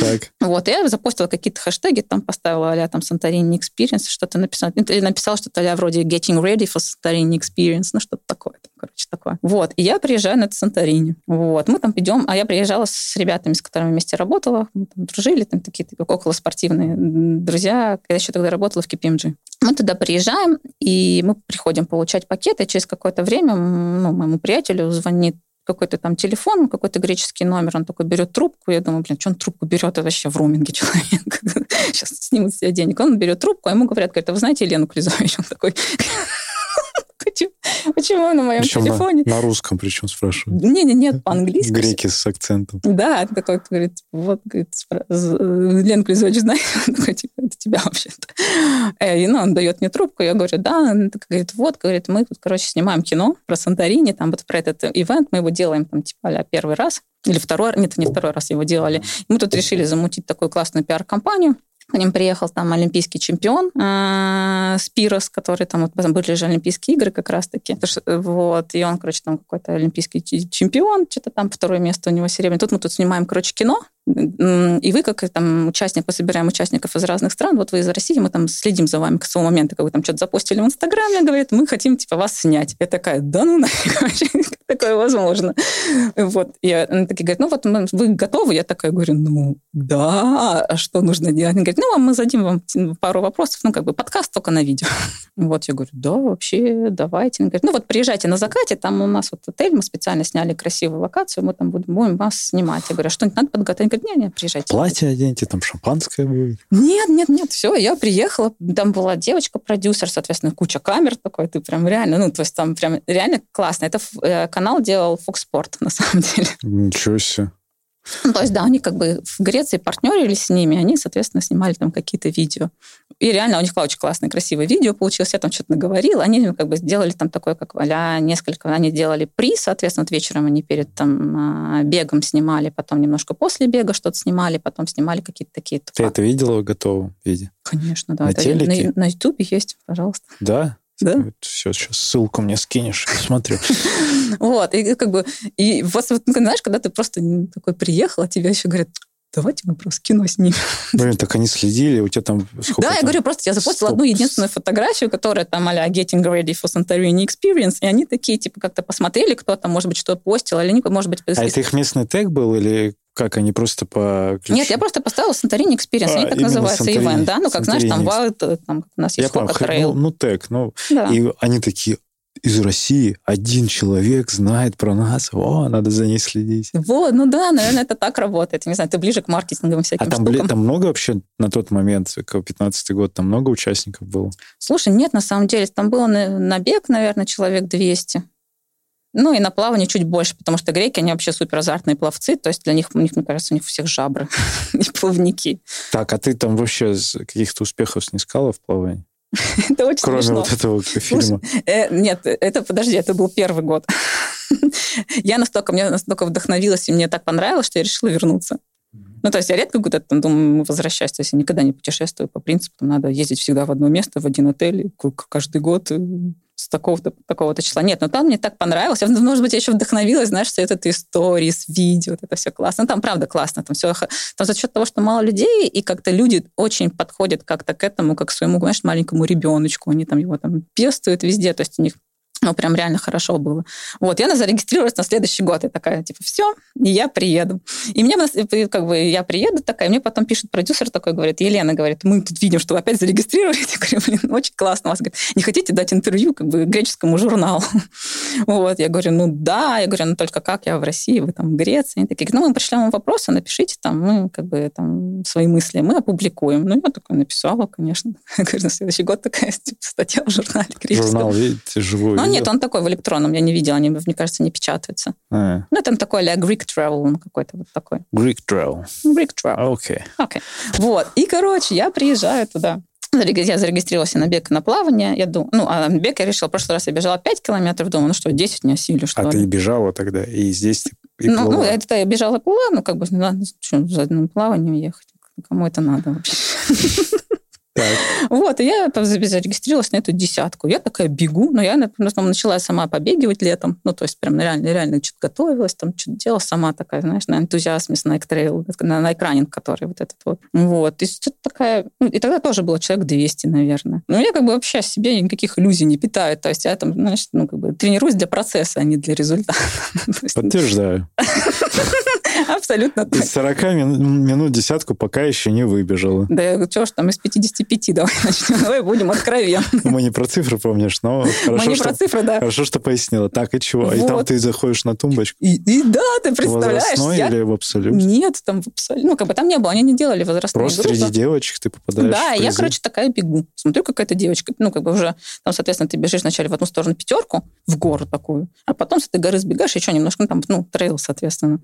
Так. Вот, я запостила какие-то хэштеги, там поставила а-ля там Santorini Experience, что-то написала, или написала что-то а-ля вроде Getting Ready for Santorini Experience, ну что-то такое, там, короче, такое. Вот, и я приезжаю на это Санторини. Вот, мы там идем, а я приезжала с ребятами, с которыми вместе работала, мы там дружили, там такие околоспортивные друзья, я еще тогда работала в кей пи эм джи. Мы туда приезжаем, и мы приходим получать пакеты, через какое-то время ну, моему приятелю звонит какой-то там телефон, какой-то греческий номер, он такой берет трубку, я думаю, блин, что он трубку берет, вообще в роуминге человек, сейчас снимут с себя денег. Он берет трубку, а ему говорят, говорят, а вы знаете Лену Клезович? Он такой... Почему на моем причем телефоне? На, на русском причем спрашивают. Не-не-нет, по-английски. Греки с акцентом. Да, такой, говорит, вот, говорит, спра... Лена Клезович, знаешь, такой, типа, это тебя вообще-то. И ну, он дает мне трубку, я говорю, да, он говорит, вот, говорит, мы тут, короче, снимаем кино про Санторини, там вот про этот ивент, мы его делаем там типа а-ля первый раз, или второй, нет, не второй раз его делали. Мы тут решили замутить такую классную пиар-компанию. К ним приехал там олимпийский чемпион э, Спирос, который там, вот, были же Олимпийские игры как раз-таки. Вот, и он, короче, там какой-то олимпийский чемпион, что-то там второе место у него серебряное. Тут мы тут снимаем, короче, кино И вы, как там участник, мы собираем участников из разных стран, вот вы из России, мы там следим за вами с того момента, как вы там что-то запостили в Инстаграме, говорит, мы хотим, типа, вас снять. Я такая, да ну нафиг вообще, как такое возможно? Вот. И она такие говорит, ну вот вы готовы? Я такая говорю, ну да, а что нужно делать? Она говорит, ну мы зададим вам пару вопросов, ну как бы подкаст только на видео. Вот, я говорю, да, вообще, давайте. Она говорит, ну вот приезжайте на закате, там у нас вот отель, мы специально сняли красивую локацию, мы там будем вас снимать. Я говорю, а что-нибудь надо подготовить? Нет, нет, приезжайте. Платье оденьте, там шампанское будет. Нет, нет, нет, все, я приехала, там была девочка-продюсер, соответственно, куча камер такой, ты прям реально, ну, то есть там прям реально классно. Это э, канал делал Fox Sport, на самом деле. Ничего себе. Ну, то есть, да, они как бы в Греции партнерились с ними, они, соответственно, снимали там какие-то видео. И реально у них очень классное, красивое видео получилось, я там что-то наговорила, они как бы сделали там такое, как а-ля несколько, они делали приз, соответственно, вот вечером они перед там бегом снимали, потом немножко после бега что-то снимали, потом снимали какие-то такие... Ты факты. Это видела в готовом виде? Конечно, да. На телеке? На Ютубе есть, пожалуйста. Да? Да? Все, сейчас ссылку мне скинешь, смотрю. Вот, и как бы, и вот, знаешь, когда ты просто такой приехал, а тебя еще говорят, давайте мы просто кино снимем. Блин, так они следили, у тебя там сколько Да, там? Я говорю, просто я запостила одну единственную фотографию, которая там а-ля Getting Ready for Santorini Experience, и они такие, типа, как-то посмотрели, кто там, может быть, что постил, или не, может быть... А это их местный тег был, или... Как они просто по ключу? Нет, я просто поставила Santorini Experience. А, они так называются, ивент, да? Ну, как, знаешь, там, wild, там у нас есть сколько-трейл. Ну, ну, тег. Ну, да. И они такие, из России один человек знает про нас, о, надо за ней следить. Вот, ну да, наверное, это так работает. Не знаю, ты ближе к маркетинговым всяким а там, штукам. А там много вообще на тот момент, пятнадцатый год, там много участников было? Слушай, нет, на самом деле. Там было на, на бег, наверное, человек двести. Ну, и на плавание чуть больше, потому что греки, они вообще суперазартные пловцы, то есть для них, у них, мне кажется, у них всех жабры и плавники. Так, а ты там вообще каких-то успехов не искала в плавании? Это очень смешно. Кроме вот этого фильма. Нет, это, подожди, это был первый год. Я настолько, мне настолько вдохновилась, и мне так понравилось, что я решила вернуться. Ну, то есть я редко куда-то там, думаю, возвращаюсь, то есть я никогда не путешествую по принципу, там надо ездить всегда в одно место, в один отель, каждый год... с такого-то, такого-то числа. Нет, но там мне так понравилось. Я, может быть, я еще вдохновилась, знаешь, все это истории, с видео, вот это все классно. Ну, там правда классно. Там все там за счет того, что мало людей, и как-то люди очень подходят как-то к этому, как к своему, знаешь, маленькому ребеночку. Они там его там пестуют везде, то есть у них ну, прям реально хорошо было. Вот, я зарегистрировалась на следующий год. Я такая, типа, все, и я приеду. И мне, как бы, я приеду такая, и мне потом пишет продюсер такой, говорит, Елена, говорит, мы тут видим, что вы опять зарегистрировались. Я говорю, блин, очень классно вас. Говорит, не хотите дать интервью, как бы, греческому журналу? Вот, я говорю, ну да. Я говорю, ну только как, я в России, вы там в Греции. Они такие, ну мы пришли вам вопросы, напишите там, мы, как бы, там, свои мысли, мы опубликуем. Ну, я такая написала, конечно. Я говорю, на следующий год такая типа, статья в журнале греческом. Журнал, видите, живой. Ну, нет, он такой в электронном, я не видела, они, мне кажется, не печатаются. А. Ну, там такой а-ля Greek Travel, он какой-то вот такой. Greek Travel. Greek Travel. Окей. Okay. Окей. Okay. Вот. И, короче, я приезжаю туда. Я зарегистрировалась на бег и на плавание. Я думаю, ну, а на бег я решила, в прошлый раз я бежала пять километров, думаю, ну что, десять не осилю, что ли. А ты и бежала тогда, и здесь и плыла. Ну, ну это я бежала и плыла, ну, как бы, ну, что, за одним плаванием ехать? Кому это надо вообще? Так. Вот, и я зарегистрировалась на эту десятку. Я такая бегу, но я просто начала сама побегивать летом. Ну, то есть прям реально, реально что-то готовилась, там что-то делала сама такая, знаешь, на энтузиазме, на эктрейл, на, на экранинг, который вот этот вот. Вот, и что-то такая... Ну, и тогда тоже было человек двести, наверное. Но я как бы вообще себе никаких иллюзий не питаю. То есть я там, знаешь, ну, как бы тренируюсь для процесса, а не для результата. Подтверждаю. Абсолютно так. Из сорок минут десятку пока еще не выбежала. Да что ж там, из пятидесяти пяти давай начнем, давай будем откровенны. Мы не про цифры, помнишь, но хорошо, не что, про цифры, да. Хорошо, что пояснила. Так, и чего? Вот. И там ты заходишь на тумбочку. И, и да, ты представляешь. Возрастной я... или в абсолюте? Нет, там в абсолюте. Ну, как бы там не было, они не делали возрастные группы. Просто группа. Среди девочек ты попадаешь да, в призы. Я, короче, такая бегу. Смотрю, какая-то девочка. Ну, как бы уже, там, соответственно, ты бежишь вначале в одну сторону пятерку, в гору такую, а потом с этой горы сбегаешь, еще немножко, ну, там, ну, трейл, соответственно.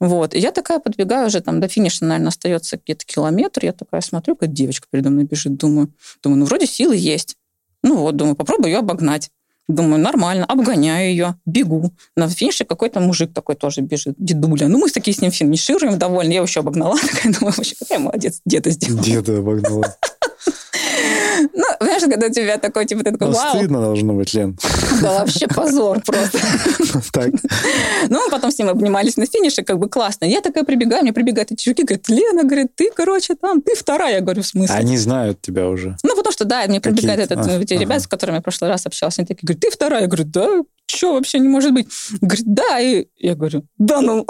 Вот. И я такая подбегаю уже, там, до финиша, наверное, остается где-то километр. Я такая смотрю, какая девочка передо мной бежит. Думаю, думаю, ну, вроде силы есть. Ну, вот, думаю, попробую ее обогнать. Думаю, нормально, обгоняю ее, бегу. На финише какой-то мужик такой тоже бежит, дедуля. Ну, мы такие с ним финишируем, довольны. Я его еще обогнала. Такая, думаю, вообще, какая молодец, деда сделала. Деда обогнала. Ну, Знаешь, когда у тебя такой, типа, ты такой, ну, вау. Стыдно должно быть, Лен. Да вообще позор просто. Так. Ну, мы потом с ним обнимались на финише, как бы классно. Я такая прибегаю, мне прибегают эти чуваки, говорят, Лена, говорит, ты, короче, там, ты вторая. Я говорю, в смысле? Они знают тебя уже. Ну, потому что, да, мне прибегают этот, а, эти ага. ребята, с которыми я в прошлый раз общалась, они такие, говорят, ты вторая. Я говорю, да, что вообще не может быть? Говорит, да. И я говорю, да ну...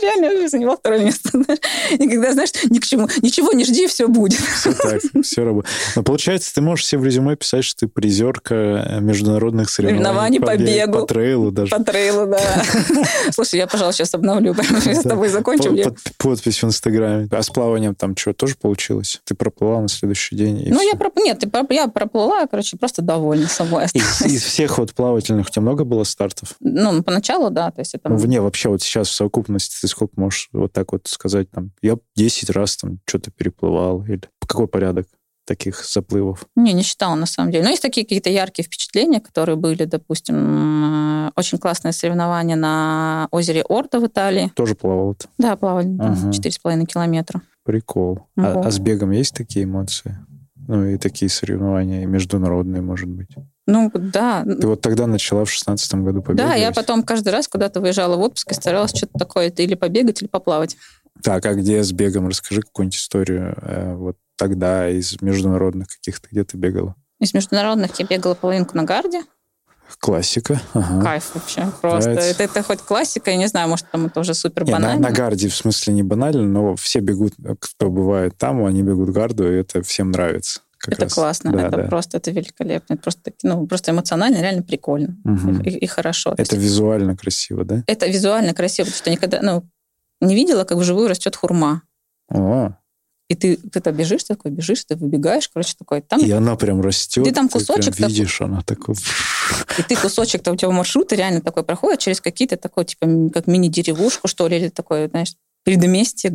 Я реально занимала второе место, знаешь. И когда, знаешь, ни к чему, ничего не жди, все будет. Все так, все работает. Но получается, ты можешь себе в резюме писать, что ты призерка международных соревнований по, по бегу. По трейлу даже. По трейлу, да. Слушай, я, пожалуй, сейчас обновлю, я с тобой закончим. Подпись в Инстаграме. А с плаванием там что, тоже получилось? Ты проплыла на следующий день? Ну, я проплыла. Нет, я проплыла, короче, просто довольна собой. Из всех вот плавательных у тебя много было стартов? Ну, поначалу, да. То есть это... Вне вообще вот сейчас в совокупности ты сколько можешь вот так вот сказать, там, я десять раз там что-то переплывал, или какой порядок таких заплывов? Не, не считала, на самом деле. Но есть такие какие-то яркие впечатления, которые были, допустим, очень классное соревнование на озере Орда в Италии. Тоже плавал-то? Да, плавали, ага. четыре с половиной километра. Прикол. А, а с бегом есть такие эмоции? Ну, и такие соревнования, и международные, может быть. Ну, да. Ты вот тогда начала в шестнадцатом году побегать. Да, я потом каждый раз куда-то выезжала в отпуск и старалась что-то такое, или побегать, или поплавать. Так, а где с бегом? Расскажи какую-нибудь историю э, вот тогда из международных каких-то, где ты бегала? Из международных я бегала половинку на гарде. Классика. Ага. Кайф вообще. Просто. Это, это хоть классика, я не знаю, может, там это уже супер банально. На, на гарде, в смысле, не банально, но все бегут, кто бывает там, они бегут гарду, и это всем нравится. Это раз. Классно, да, это да. Просто, это великолепно, это просто, ну, просто эмоционально, реально прикольно угу. и, и хорошо. Это есть, визуально красиво, да? Это визуально красиво, потому что я никогда ну, не видела, как вживую растет хурма. О. И ты, ты то бежишь, ты такой бежишь, ты выбегаешь, короче, такой там. И она прям растет. Ты там кусочек. Ты видишь, она такой. И ты кусочек там у тебя маршрута реально такой проходит через какие-то такой, типа, как мини-деревушку, что ли, или такое, знаешь, предместье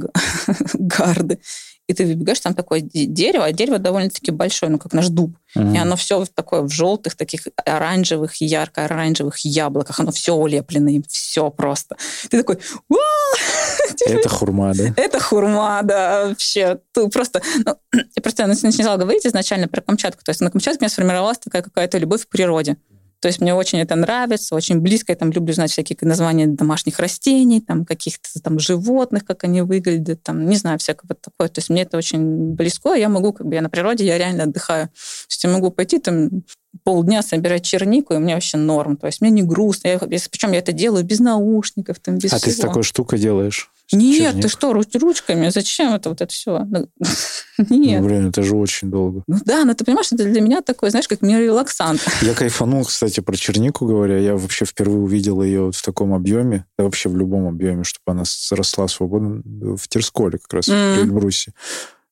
гарды. И ты выбегаешь, там такое дерево, а дерево довольно-таки большое, ну, как наш дуб. Mm-hmm. И оно все такое в желтых, таких оранжевых, ярко-оранжевых яблоках. Оно все улеплено им, все просто. Ты такой... Это хурма, да? Это хурма, да, вообще. Ты просто... Я просто начала говорить изначально про Камчатку. То есть на Камчатке у меня сформировалась такая какая-то любовь к природе. То есть мне очень это нравится, очень близко. Я там люблю знать всякие названия домашних растений, там, каких-то там животных, как они выглядят, там, не знаю, всякого такое. То есть мне это очень близко. Я могу, как бы я на природе, я реально отдыхаю. То есть я могу пойти там полдня собирать чернику, и у меня вообще норм. То есть мне не грустно. Я, причем я это делаю без наушников, там, без а всего. А ты с такой штукой делаешь? Нет, черник. Ты что, ручками? Зачем это вот это все? Нет. Ну, блин, это же очень долго. Ну да, но ты понимаешь, это для меня такое, знаешь, как мне релаксант. Я кайфанул, кстати, про чернику говоря. Я вообще впервые увидел ее в таком объеме, да вообще в любом объеме, чтобы она росла свободно в Терсколе как раз, mm. в Эльбрусе.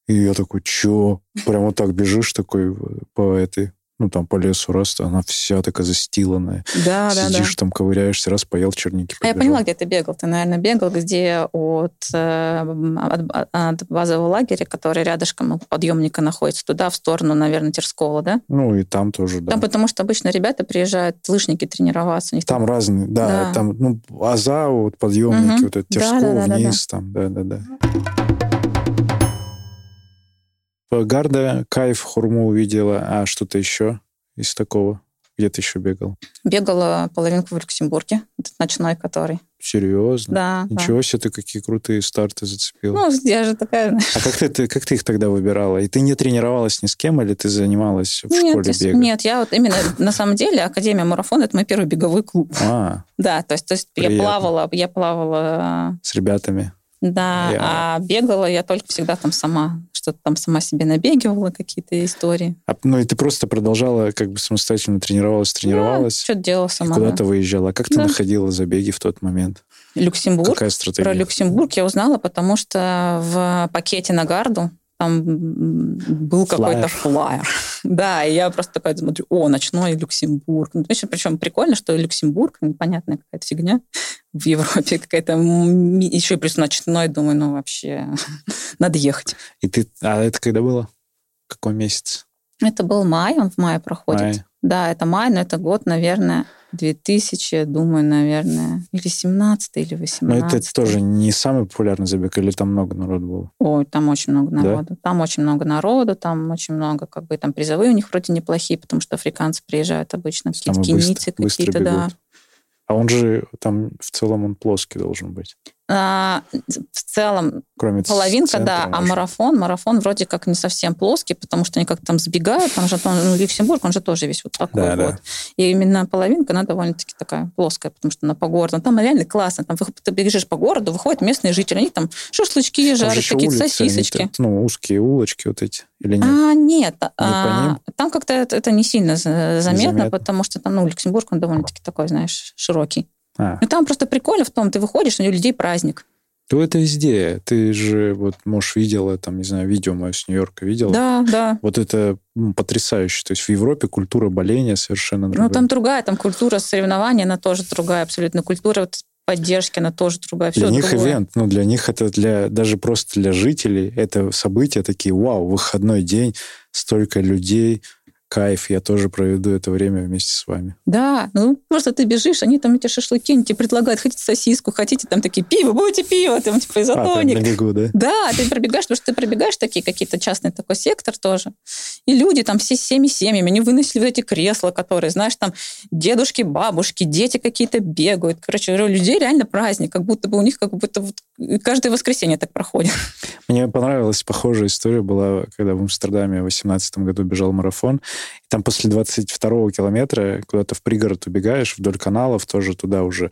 И я такой, че? Прямо вот так бежишь такой по этой... Ну, там по лесу раз, она вся такая застиланная. Да, Сидишь, да, да. Сидишь там, ковыряешься, раз, поел черники. Побежал. А я поняла, где ты бегал. Ты, наверное, бегал, где от, от, от базового лагеря, который рядышком у подъемника находится, туда, в сторону, наверное, Терскола, да? Ну, и там тоже, да. Там, потому что обычно ребята приезжают, лыжники тренироваться. У них там, там разные, да, да. Там, ну, АЗА, вот подъемники, угу. вот этот Терскол, да, да, вниз, да, да, да. там, да-да-да. Гарда, кайф, хурму увидела, а что-то еще из такого? Где ты еще бегал? Бегала половинку в Люксембурге, этот ночной который. Серьезно? Да. Ничего да. себе, ты какие крутые старты зацепила. Ну, я же такая... А как ты, ты, как ты их тогда выбирала? И ты не тренировалась ни с кем, или ты занималась в нет, школе бегом? Нет, я вот именно, на самом деле, Академия марафона — это мой первый беговой клуб. А, да, то есть, то есть я плавала, я плавала... С ребятами? Да, я... а бегала я только всегда там сама, что-то там сама себе набегивала, какие-то истории. А, ну, и ты просто продолжала, как бы самостоятельно тренировалась, тренировалась. Да, что-то делала сама. Куда-то да. выезжала. А как да. ты находила забеги в тот момент? Люксембург. Какая стратегия? Про Люксембург я узнала, потому что в пакете на гарду там был флайер. Какой-то флаер. Да, и я просто такая смотрю, о, ночной Люксембург. Ну, причем прикольно, что Люксембург, непонятная какая-то фигня, в Европе какая-то, еще и плюс ночной, думаю, ну, вообще, надо ехать. И ты, а это когда было? Какой месяц? Это был май, он в мае проходит. Май. Да, это май, но это год, наверное, две тысячи, думаю, наверное, или семнадцатый, или восемнадцатый. Но это, это тоже не самый популярный забег, или там много народу было? Ой, там очень много народу. Да? Там очень много народу, там очень много, как бы, там призовые у них вроде неплохие, потому что африканцы приезжают обычно, какие-то кенийцы какие-то, да. А он же там в целом он плоский должен быть. А, в целом кроме половинка, центра, да, а марафон, марафон вроде как не совсем плоский, потому что они как-то там сбегают, там же там, ну, Люксембург, он же тоже весь вот такой, да, вот. Да. И именно половинка, она довольно-таки такая плоская, потому что она по городу, там реально классно, там ты бежишь по городу, выходят местные жители, они там шашлычки жарят, какие-то сосисочки. Они, ну, узкие улочки вот эти, или нет? А, нет, а, там как-то это, это не сильно заметно, Незаметно. потому что там, ну, Люксембург, он довольно-таки такой, знаешь, широкий. А. Ну, там просто прикольно в том, ты выходишь, у людей праздник. То это везде. Ты же, вот, может, видела, там, не знаю, видео мое с Нью-Йорка видела. Да, да. Вот это потрясающе. То есть в Европе культура боления совершенно другая. Ну, там другая, там культура соревнований, она тоже другая абсолютно. Культура вот поддержки, она тоже другая. Все для них другое. Ивент, ну, для них это, для даже просто для жителей, это события такие, вау, выходной день, столько людей, кайф, я тоже проведу это время вместе с вами. Да, ну просто ты бежишь, они там эти шашлыки, они тебе предлагают, хотите сосиску, хотите там такие пиво, будете пиво, там типа изотоник. А, там бегу, да? Да, ты пробегаешь, потому что ты пробегаешь такие какие-то частный такой сектор тоже. И люди там все с всеми семьями, они выносили вот эти кресла, которые, знаешь, там дедушки, бабушки, дети какие-то бегают. Короче, у людей реально праздник, как будто бы у них как будто вот каждое воскресенье так проходит. Мне понравилась похожая история была, когда в Амстердаме в две тысячи восемнадцатом году бежал марафон. И там после двадцать второго километра куда-то в пригород убегаешь, вдоль каналов тоже туда уже.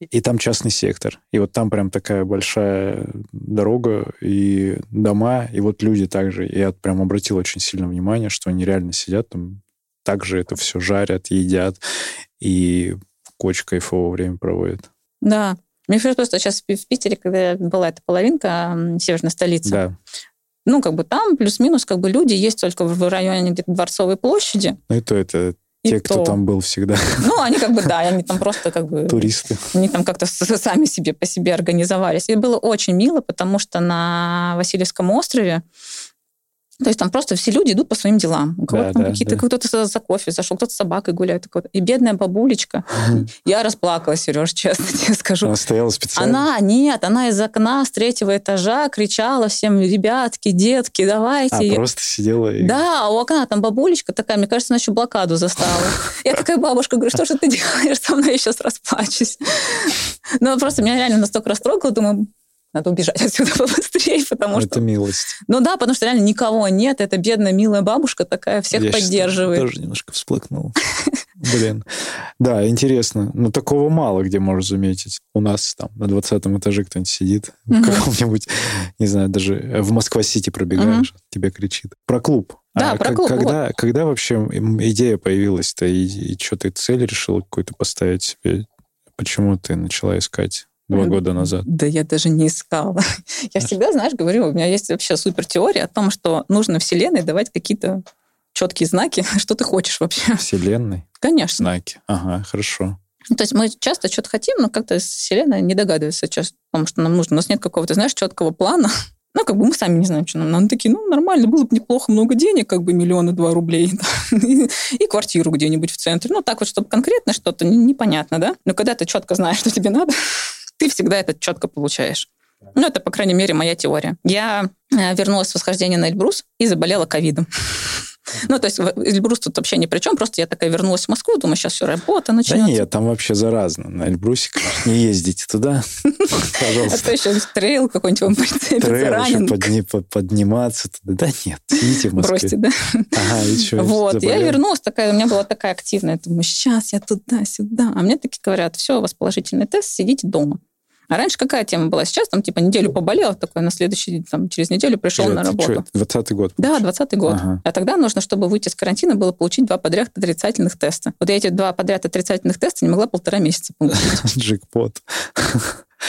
И там частный сектор. И вот там прям такая большая дорога и дома, и вот люди также. Я прям обратил очень сильно внимание, что они реально сидят там, также это все жарят, едят, и очень кайфовое время проводят. Да. Мне просто сейчас в Питере, когда была эта половинка, северная столица, да. Ну, как бы там плюс-минус как бы люди есть только в районе где-то Дворцовой площади. Ну, и то это и те, то. кто там был всегда. Ну, они как бы, да, они там просто как бы... Туристы. Они там как-то сами себе по себе организовались. И было очень мило, потому что на Васильевском острове, то есть там просто все люди идут по своим делам. У кого-то да, там да, какие-то... Да. Кто-то за кофе зашел, кто-то с собакой гуляет. И бедная бабулечка. Я расплакалась, Сереж, честно тебе скажу. Она стояла специально? Она, нет, она из окна с третьего этажа кричала всем, ребятки, детки, давайте. А, просто сидела и... Да, у окна там бабулечка такая, мне кажется, она еще блокаду застала. Я такая бабушка, говорю, что же ты делаешь со мной, я сейчас расплачусь. Ну, просто меня реально настолько растрогало, думаю... Надо убежать отсюда побыстрее, потому это что... Это милость. Ну да, потому что реально никого нет. Это бедная, милая бабушка такая, всех я поддерживает. Я тоже немножко всплакнул. Блин. Да, интересно. Но такого мало где можешь заметить. У нас там на двадцатом этаже кто-нибудь сидит. В каком-нибудь, не знаю, даже в Москва-Сити пробегаешь, тебе кричит. Про клуб. Да, а про клуб. Когда, когда вообще идея появилась-то? И, и что, ты цель решила какую-то поставить себе? Почему ты начала искать? Два года назад. Да я даже не искала. Я всегда, знаешь, говорю, у меня есть вообще супер теория о том, что нужно Вселенной давать какие-то четкие знаки, что ты хочешь вообще. Вселенной? Конечно. Знаки. Ага, хорошо. То есть мы часто что-то хотим, но как-то Вселенная не догадывается, потому что нам нужно. У нас нет какого-то, знаешь, четкого плана. Ну, как бы мы сами не знаем, что нам надо. Мы такие, ну, нормально, было бы неплохо, много денег, как бы миллиона два рублей, и, и квартиру где-нибудь в центре. Ну, так вот, чтобы конкретно что-то, непонятно, да? Но когда ты четко знаешь, что тебе надо... Ты всегда это четко получаешь. Ну, это, по крайней мере, моя теория. Я вернулась с восхождения на Эльбрус и заболела ковидом. Ну, то есть Эльбрус тут вообще ни при чем, просто я такая вернулась в Москву, думаю, сейчас все, работа начнется. Да нет, там вообще заразно, на Эльбрусе не ездите туда, пожалуйста. А то еще трейл какой-нибудь вам прицепится, ранен. Трейл еще подниматься туда. Да нет, идите в Москве. Бросьте, да? Ага, и что, вот, я вернулась такая, у меня была такая активная, думаю, сейчас я туда-сюда. А мне таки говорят, все, у вас положительный тест, сидите дома. А раньше какая тема была? Сейчас там типа неделю поболела, такой, на следующий, там, через неделю пришел Нет, на работу. двадцатый год. Да, двадцатый год. Ага. А тогда нужно, чтобы выйти с карантина, было получить два подряд отрицательных теста. Вот я эти два подряд отрицательных теста не могла полтора месяца получить. Джекпот.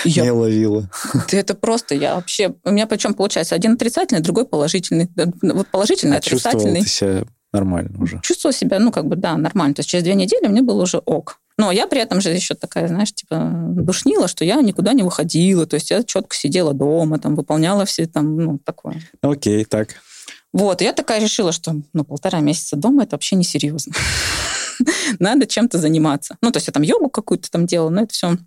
Я... Не ловила. Да это просто, я вообще... У меня причем получается один отрицательный, другой положительный. Вот положительный, а отрицательный. Чувствовала ты себя нормально уже? Чувствовала себя, ну, как бы, да, нормально. То есть через две недели мне было уже ок. Но я при этом же еще такая, знаешь, типа душнила, что я никуда не выходила, то есть я четко сидела дома, там, выполняла все там, ну, такое. Окей, так. Вот, я такая решила, что, ну, полтора месяца дома, это вообще несерьезно. надо чем-то заниматься. Ну, то есть я там йогу какую-то там делала, но это все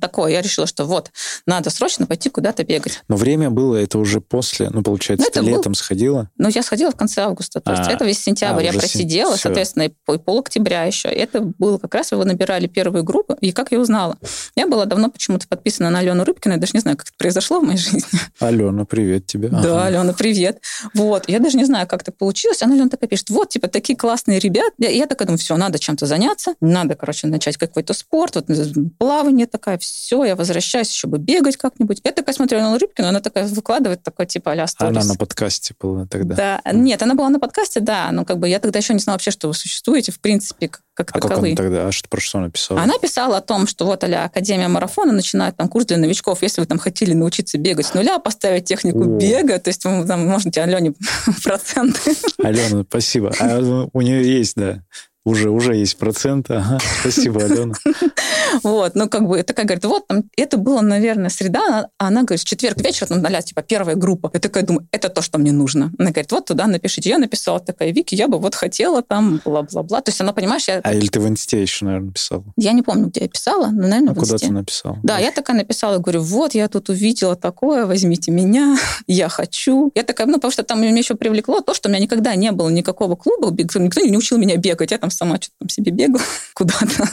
такое. Я решила, что вот, надо срочно пойти куда-то бегать. Но время было, это уже после, ну, получается, ты летом сходила? Ну, я сходила в конце августа, то есть это весь сентябрь я просидела, соответственно, и пол-октября еще. Это было как раз, вы набирали первую группу, и как я узнала? Я была давно почему-то подписана на Алену Рыбкину, я даже не знаю, как это произошло в моей жизни. Алена, привет тебе. Да, Алена, привет. Вот, я даже не знаю, как так получилось. Она, Алена, такая пишет, вот, типа, такие классные ребят. Я, я такая думаю, все, надо чем-то заняться, надо, короче, начать какой-то спорт, вот плавание такая, все, я возвращаюсь, еще бы бегать как-нибудь. Я такая смотрю Алену Рыбкину, она такая выкладывает, такой, типа, а-ля сторис. Она на подкасте была тогда. Да, mm. нет, она была на подкасте, да, но как бы я тогда еще не знала вообще, что вы существуете, в принципе, как, как а таковы. А как она тогда, а что, про что она писала? Она писала о том, что вот а-ля Академия марафона начинает там курс для новичков, если вы там хотели научиться бегать с нуля, поставить технику О. бега, то есть вы там можете Алене проценты. Алена, спасибо. А у нее есть, да. Уже, уже есть процент. Ага, спасибо, Алена. Вот, ну, как бы, такая, говорит, вот, там, это была, наверное, среда, она, она говорит, в четверг вечером, ну, типа, первая группа. Я такая думаю, это то, что мне нужно. Она говорит, вот туда напишите. Я написала, такая, Вики, я бы вот хотела там, бла-бла-бла. То есть она, понимаешь, я... А или ты в инсте еще, наверное, писала? Я не помню, где я писала, но, наверное, а в инсте. А куда ты написала? Да, я такая написала, говорю, вот, я тут увидела такое, возьмите меня, я хочу. Я такая, ну, потому что там меня еще привлекло то, что у меня никогда не было никакого клуба, никто не учил меня бегать, я там сама что-то там себе бегала куда-то.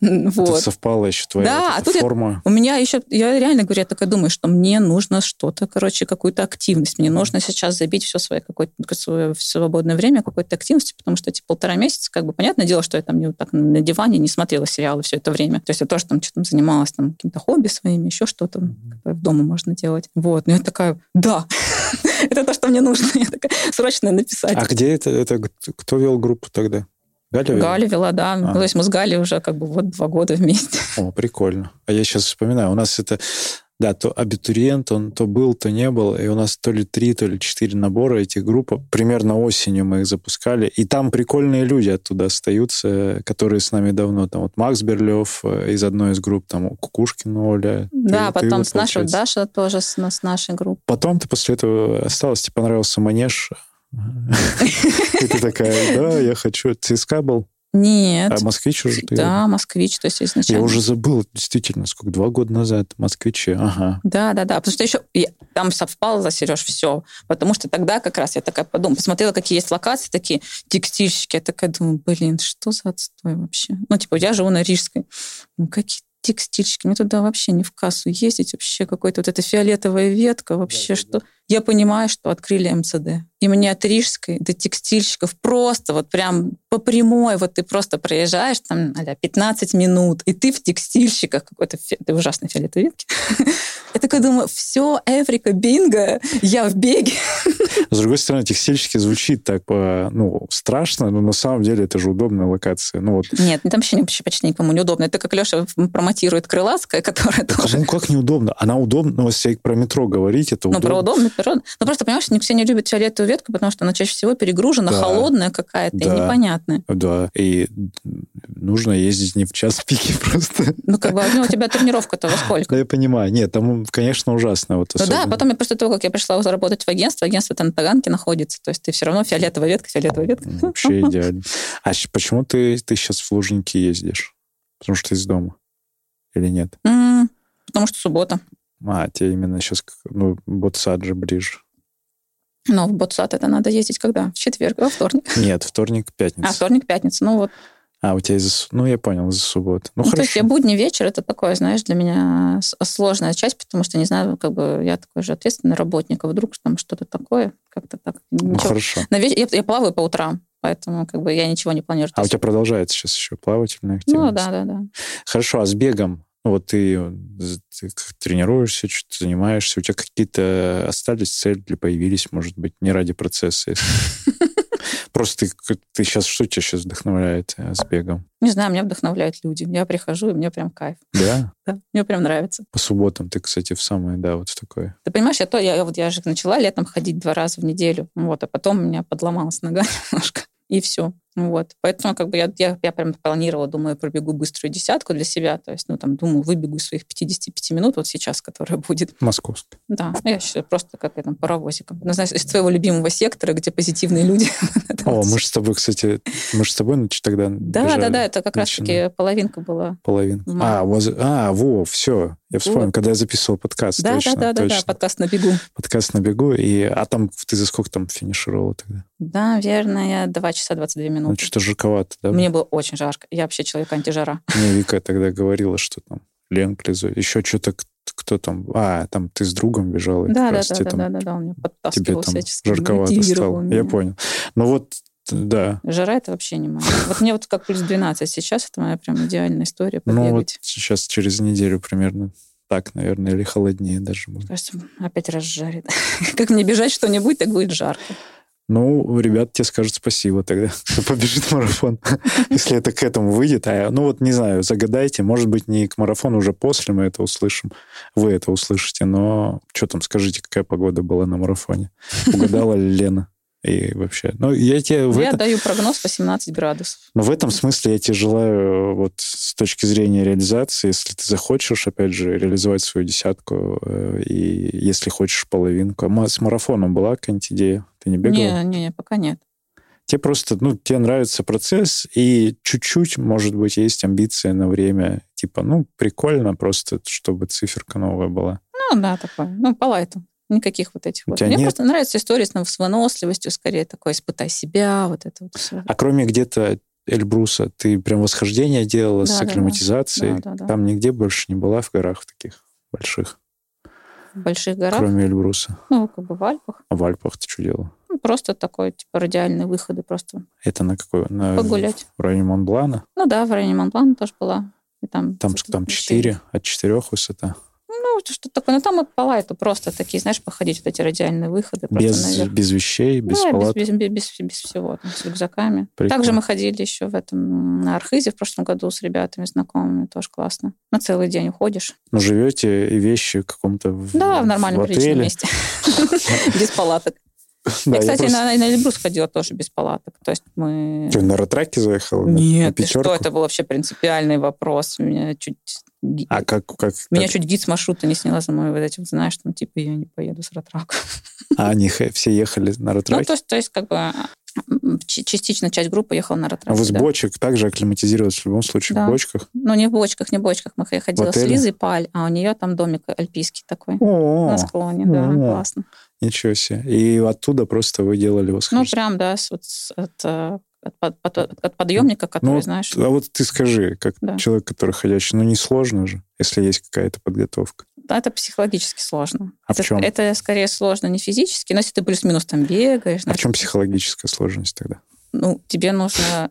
Вот. Тут совпало еще твоя да, вот а тут форма. Я, у меня еще, я реально говорю, я такая думаю, что мне нужно что-то, короче, какую-то активность. Мне нужно сейчас забить все свое какое-то свое свободное время какой-то активностью, потому что эти полтора месяца, как бы, понятное дело, что я там не вот так на диване не смотрела сериалы все это время. То есть я тоже там что-то занималась там каким-то хобби своими, еще что-то, которое дома можно делать. Вот. Но я такая, да, это то, что мне нужно. Я такая, срочно написать. А где это? Это кто вел группу тогда? Галя, Галя вела, да. А. То есть мы с Галей уже как бы вот два года вместе. О, прикольно. А я сейчас вспоминаю, у нас это, да, то абитуриент, он то был, то не был, и у нас то ли три, то ли четыре набора этих групп. Примерно осенью мы их запускали, и там прикольные люди оттуда остаются, которые с нами давно. Там вот Макс Берлёв из одной из групп, там Кукушкин, Оля. Да, ты, потом ты, с нашей, Даша тоже с, с нашей группы. Потом ты после этого осталась, тебе понравился манеж. И ты такая, да, я хочу. ЦСКА был? Нет. А москвич уже? Да, москвич, то есть изначально. Я уже забыл, действительно, сколько, два года назад, москвичи, ага. Да-да-да, потому что еще там совпало, Сереж, все, потому что тогда как раз я такая подумала, посмотрела, какие есть локации такие, текстильщики, я такая думаю, блин, что за отстой вообще? Ну, типа, я живу на Рижской, ну, какие текстильщики, мне туда вообще не в кассу ездить, вообще какой-то вот эта фиолетовая ветка, вообще да, что... Да. Я понимаю, что открыли эм цэ дэ. И мне от Рижской до текстильщиков просто вот прям по прямой, вот ты просто проезжаешь там а-ля пятнадцать минут, и ты в текстильщиках какой-то... Фи... Ты ужасный фиолетовый ветки. Я такая думаю, все, Эврика, бинго, я в беге. С другой стороны, текстильщики звучит так, ну, страшно, но на самом деле это же удобная локация. Ну, вот. Нет, там вообще почти никому неудобно. Это как Леша промотирует Крылатская, которая так, тоже... Ну, как неудобно? Она удобна, но если про метро говорить, это удобно. Ну, про удобно. Ну, просто, понимаешь, все не любят фиолетовую ветку, потому что она чаще всего перегружена, да, холодная какая-то, да, и непонятная. Да, и нужно ездить не в час пики просто. Ну, как бы, ну, у тебя тренировка-то во сколько? Да, я понимаю. Нет, там, конечно, ужасно. Вот, ну особенно... да, потом я после того, как я пришла заработать в агентство, агентство-то на Таганке находится, то есть ты все равно фиолетовая ветка, фиолетовая ветка. Вообще идеально. А почему ты, ты сейчас в Лужники ездишь? Потому что ты из дома? Или нет? М-м, потому что суббота. А, тебе именно сейчас, ну, Ботсад же ближе. Ну, в Ботсад это надо ездить когда? В четверг, во вторник? Нет, вторник, пятница. А, вторник, пятница, ну вот. А, у тебя из-за... Ну, я понял, из-за субботы. Ну, ну хорошо. То есть я будний вечер, это такое, знаешь, для меня сложная часть, потому что, не знаю, как бы я такой же ответственный работник, а вдруг там что-то такое, как-то так. Ничего. Ну, хорошо. На вечер... я, я плаваю по утрам. Поэтому как бы я ничего не планирую. А у тебя продолжается сейчас еще плавательная активность? Ну, да, да, да. Хорошо, а с бегом? Вот ты, ты тренируешься, что-то занимаешься, у тебя какие-то остались цели, появились, может быть, не ради процесса. Просто ты сейчас, что тебя сейчас вдохновляет с бегом? Не знаю, меня вдохновляют люди. Я прихожу, и мне прям кайф. Да? Да, мне прям нравится. По субботам ты, кстати, в самое, да, вот в такое. Ты понимаешь, я, то, я, вот я же начала летом ходить два раза в неделю, вот, а потом у меня подломалась нога немножко, и все. Вот. Поэтому как бы я, я, я прям планировала, думаю, пробегу быструю десятку для себя. То есть, ну, там, думаю, выбегу своих пятьдесят пять минут вот сейчас, которая будет. Московская. Да. Я считаю, просто как я там паровозиком. Ну, знаешь, из твоего любимого сектора, где позитивные люди. О, мы же с тобой, кстати, мы же с тобой ночью тогда бежали. Да, да, да, это как раз-таки половинка была. Половинка. А, во, все. Я вспомнил, когда я записывал подкаст. Да, да, да, да, подкаст на бегу. Подкаст на бегу. А там ты за сколько там финишировала тогда? Да, верно, два часа двадцать две минуты. Ну, что-то жарковато, да? Мне было очень жарко. Я вообще человек антижара. Мне Вика тогда говорила, что там Лена Клезович, еще что-то, кто там... А, там ты с другом бежала. Да-да-да, он меня подтаскивал всячески. Тебе там жарковато стало. Я понял. Ну вот, да. Жара это вообще не мое. Вот мне вот как плюс двенадцать сейчас, это моя прям идеальная история побегать. Ну вот сейчас через неделю примерно так, наверное, или холоднее даже будет. Кажется, опять разжарит. Как мне бежать что-нибудь, так будет жарко. Ну, ребят, тебе скажут спасибо тогда, кто побежит марафон, если это к этому выйдет. А, ну вот, не знаю, загадайте, может быть, не к марафону, уже после мы это услышим, вы это услышите, но что там, скажите, какая погода была на марафоне? Угадала ли Лена? И вообще, ну, я тебе... В я это... даю прогноз по семнадцать градусов. Но в этом смысле я тебе желаю, вот с точки зрения реализации, если ты захочешь, опять же, реализовать свою десятку, и если хочешь половинку. С марафоном была какая-нибудь идея? Ты не бегала? Не, не, пока нет. Тебе просто, ну, тебе нравится процесс, и чуть-чуть, может быть, есть амбиции на время. Типа, ну, прикольно просто, чтобы циферка новая была. Ну, да, такое. Ну, по лайту. Никаких вот этих вот. Мне нет? Просто нравится история с выносливостью, скорее такое, испытай себя, вот это вот все. А кроме где-то Эльбруса, ты прям восхождение делала да, с акклиматизацией? Да, да, да. Там нигде больше не была в горах таких больших? В больших горах? Кроме Эльбруса. Ну, как бы в Альпах. А в Альпах ты что делала? Ну, просто такой, типа, радиальные выходы просто. Это на какой? На... Погулять. В районе Монблана? Ну да, в районе Монблана тоже была. И там там, там четыре, от четырех высота. Ну, что-то такое. Ну, там и по лайту просто такие, знаешь, походить вот эти радиальные выходы. Без, без вещей, без да, палат? Без, без, без, без всего, там, с рюкзаками. Прикольно. Также мы ходили еще в этом, на Архизе в прошлом году с ребятами, знакомыми, тоже классно. На целый день уходишь. Ну, живете и вещи в каком-то в, да, в нормальном в приличном месте. Без палаток. Да, я, кстати, я просто... на, на Эльбрус ходила тоже без палаток. То есть мы... Ты на ратраке заехала? Нет, ты что, это был вообще принципиальный вопрос. Меня чуть... А как, как, Меня как? чуть гид с маршрута не сняла за мной, вот эти, вот, знаешь, там, типа, я не поеду с ратраком. А они все ехали на ратраке? Ну, то есть, то есть как бы, частично часть группы ехала на ратраке. А вы с да. бочек также акклиматизировались в любом случае да. в бочках? Ну, не в бочках, не в бочках. Мы ходила с Лизой Паль, а у нее там домик альпийский такой О-о-о. на склоне. Да, О-о-о. классно. Ничего себе. И оттуда просто вы делали восхождение? Ну, прям, да, вот от... От, от, от подъемника, который, ну, знаешь... А вот ты скажи, как да. человек, который ходячий, ну, не сложно же, если есть какая-то подготовка. Да, это психологически сложно. А это, в чем? Это, скорее, сложно не физически, но если ты плюс-минус там бегаешь... А значит, в чем психологическая сложность тогда? Ну, тебе нужно...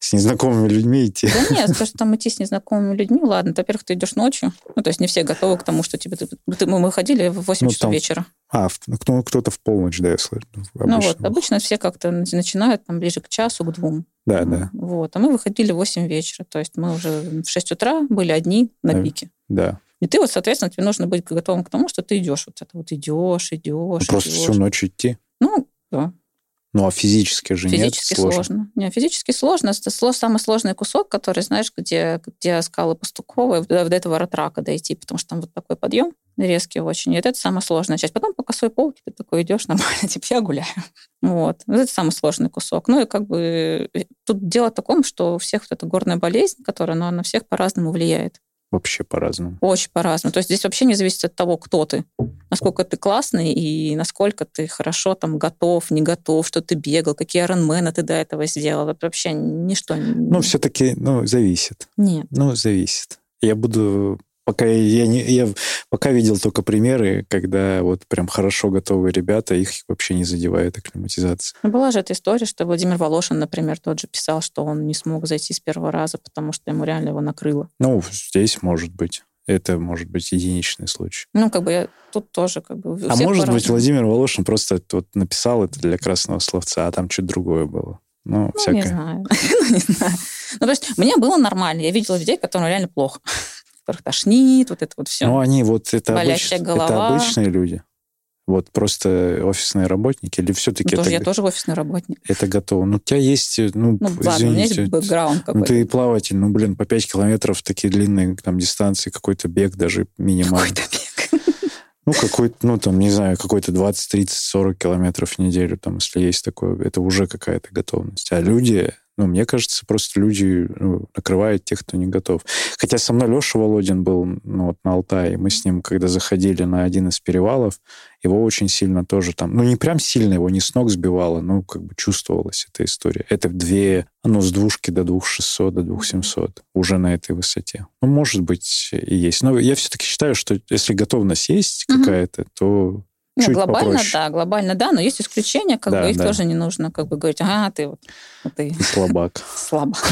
С незнакомыми людьми идти. Да нет, потому что там идти с незнакомыми людьми, ладно. Во-первых, ты идешь ночью, ну, то есть не все готовы к тому, что тебе... Ты, мы ходили в восемь ну, часов там... вечера. А, ну, кто-то в полночь, да, я слышу. Обычно. Ну, вот, обычно все как-то начинают там ближе к часу, к двум. Да, да. Вот, а мы выходили в восемь вечера, то есть мы уже в шесть утра были одни на пике. Да. И ты вот, соответственно, тебе нужно быть готовым к тому, что ты идешь вот это вот, идешь, идешь, ну, идешь. Просто всю ночь идти? Ну, да. Ну, а физически же физически нет? Физически сложно. сложно. Нет, физически сложно. Это самый сложный кусок, который, знаешь, где, где скалы Пастуховые, до, до этого ратрака дойти, потому что там вот такой подъем резкий очень. И это, это самая сложная часть. Потом по косой полке ты такой идешь нормально, типа, я гуляю. Вот. Это самый сложный кусок. Ну, и как бы тут дело в таком, что у всех вот эта горная болезнь, которая она на всех по-разному влияет. Вообще по-разному. Очень по-разному. То есть здесь вообще не зависит от того, кто ты, насколько ты классный и насколько ты хорошо там готов, не готов, что ты бегал, какие айронмены ты до этого сделал. Это вообще ничто не... Ну, все-таки, ну, зависит. Нет. Ну, зависит. Я буду... Пока я, не, я пока видел только примеры, когда вот прям хорошо готовые ребята, их вообще не задевает акклиматизация. Была же эта история, что Владимир Волошин, например, тот же писал, что он не смог зайти с первого раза, потому что ему реально его накрыло. Ну, здесь может быть. Это может быть единичный случай. Ну, как бы я тут тоже как бы... А может быть, Владимир Волошин просто вот написал это для красного словца, а там что-то другое было. Ну, ну всякое. Не знаю. Ну, не знаю. Ну, то есть мне было нормально. Я видела людей, которым реально плохо. Которых тошнит, вот это вот все. Ну, они вот, это, обыч... это обычные люди. Вот просто офисные работники или все-таки... Тоже, это... Я тоже офисный работник. Это готово. Ну, у тебя есть... Ну, ну извините, ладно, у меня есть бэкграунд какой-то. Ну, ты плаватель, ну, блин, по пять километров такие длинные там дистанции, какой-то бег даже минимальный. Какой-то бег. Ну, какой-то, ну, там, не знаю, какой-то двадцать, тридцать, сорок километров в неделю, там, если есть такое, это уже какая-то готовность. А люди... Ну, мне кажется, просто люди ну, накрывают тех, кто не готов. Хотя со мной Леша Володин был ну, вот, на Алтае. Мы с ним, когда заходили на один из перевалов, его очень сильно тоже там... Ну, не прям сильно его, не с ног сбивало, но как бы чувствовалась эта история. Это две... Ну, с двушки до двух тысяч шестисот, до двух тысяч семисот уже на этой высоте. Ну, может быть, и есть. Но я все-таки считаю, что если готовность есть какая-то, то... Нет, глобально, попроще. да, глобально, да, но есть исключения, как да, бы их да. тоже не нужно, как бы говорить, ага, ты вот ты слабак. Слабак.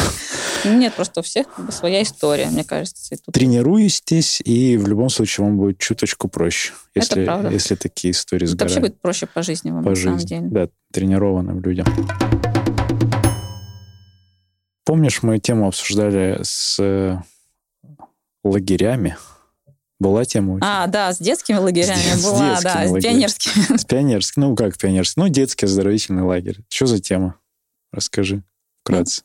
Нет, просто у всех как бы, своя история, мне кажется. И тут... Тренируйтесь, и в любом случае вам будет чуточку проще, если, если такие истории сгорают. Это вообще будет проще по жизни вам, по на жизни. самом деле. Да, тренированным людям. Помнишь, мы тему обсуждали с лагерями? Была тема у тебя? А, да, с детскими лагерями с, была, с да, лагерь. с пионерскими. С пионерскими, ну как пионерские? Ну, детский оздоровительный лагерь. Что за тема? Расскажи вкратце.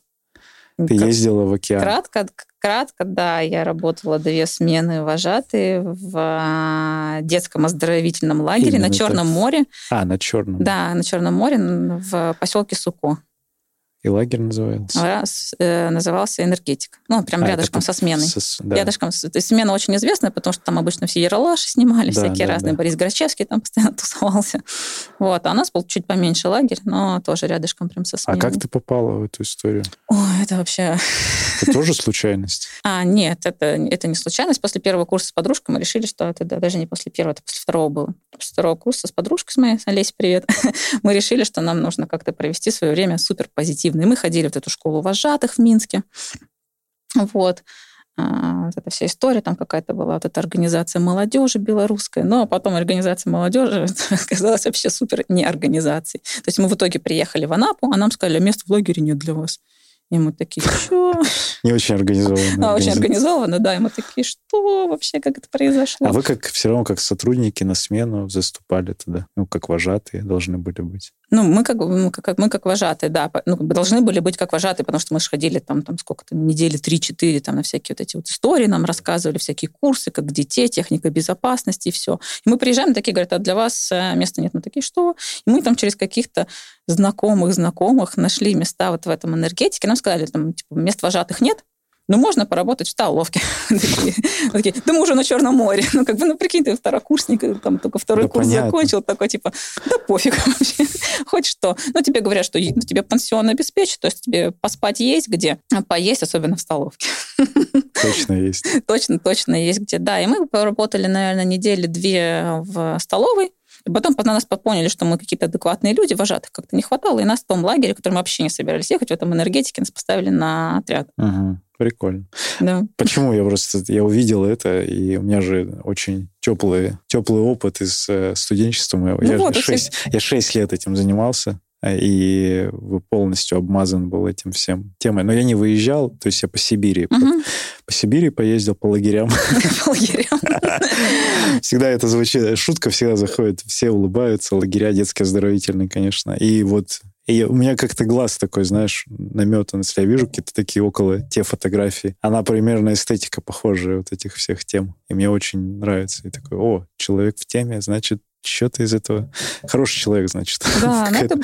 Ну, Ты как... ездила в океан. Кратко, кратко, да, я работала две смены вожатой в детском оздоровительном лагере Именно на Черном так. море. А, на Черном. Да, на Черном море в поселке Суко. И лагерь назывался? А, э, назывался «Энергетик». Ну, прям а, рядышком со сменой. Со, да. Рядышком, то есть смена очень известная, потому что там обычно все ералаши снимали, да, всякие да, разные. Да. Борис Грачевский там постоянно тусовался. Вот. А у нас был чуть поменьше лагерь, но тоже рядышком прям со сменой. А как ты попала в эту историю? Ой, это вообще... Это тоже случайность? А, нет, это, это не случайность. После первого курса с подружкой мы решили, что это да, даже не после первого, это после второго было. После второго курса с подружкой с моей, Олесей, привет. Мы решили, что нам нужно как-то провести свое время суперпозитивно. И мы ходили в эту школу вожатых в Минске. Вот. Вот эта вся история, там какая-то была вот эта организация молодежи белорусская, но потом организация молодежи оказалась вообще супер не организацией. То есть мы в итоге приехали в Анапу, а нам сказали, места в лагере нет для вас. И мы такие, что? Не очень организованно. А, очень организованно, да. И мы такие, что вообще, как это произошло? А вы как все равно как сотрудники на смену заступали туда? Ну, как вожатые должны были быть? Ну, мы как, мы как, мы как вожатые, да. Ну, должны были быть как вожатые, потому что мы же ходили там, там сколько-то, недели три-четыре там на всякие вот эти вот истории, нам рассказывали всякие курсы, как детей, техника безопасности и все. И мы приезжаем, такие говорят, а для вас места нет. Мы такие, что? И мы там через каких-то знакомых-знакомых нашли места вот в этом энергетике. Нам сказали, там, типа, мест вожатых нет, но можно поработать в столовке. Да мы уже на Черном море. Ну, как бы, ну, прикинь, ты второкурсник, там только второй курс закончил, такой, типа, да пофиг вообще, хоть что. Ну, тебе говорят, что тебе пансион обеспечит, то есть тебе поспать есть где, а поесть особенно в столовке. Точно есть. Точно, точно есть где, да. И мы поработали, наверное, недели две в столовой. Потом на нас поняли, что мы какие-то адекватные люди, вожатых как-то не хватало, и нас в том лагере, в котором вообще не собирались ехать, в этом энергетике нас поставили на отряд. Ага, прикольно. Да. Почему я просто, я увидел это, и у меня же очень теплый, теплый опыт из студенчества моего. Ну я, вот, шесть, и... я шесть лет этим занимался, и полностью обмазан был этим всем темой. Но я не выезжал, то есть я по Сибири. Угу. По Сибири поездил, по лагерям. По лагерям. Всегда это звучит, шутка всегда заходит, все улыбаются, лагеря детские оздоровительные, конечно. И вот и у меня как-то глаз такой, знаешь, наметан, если я вижу какие-то такие около те фотографии. Она примерно эстетика похожая вот этих всех тем. И мне очень нравится. И такой, о, человек в теме, значит, что-то из этого. Хороший человек, значит. Да, ну это,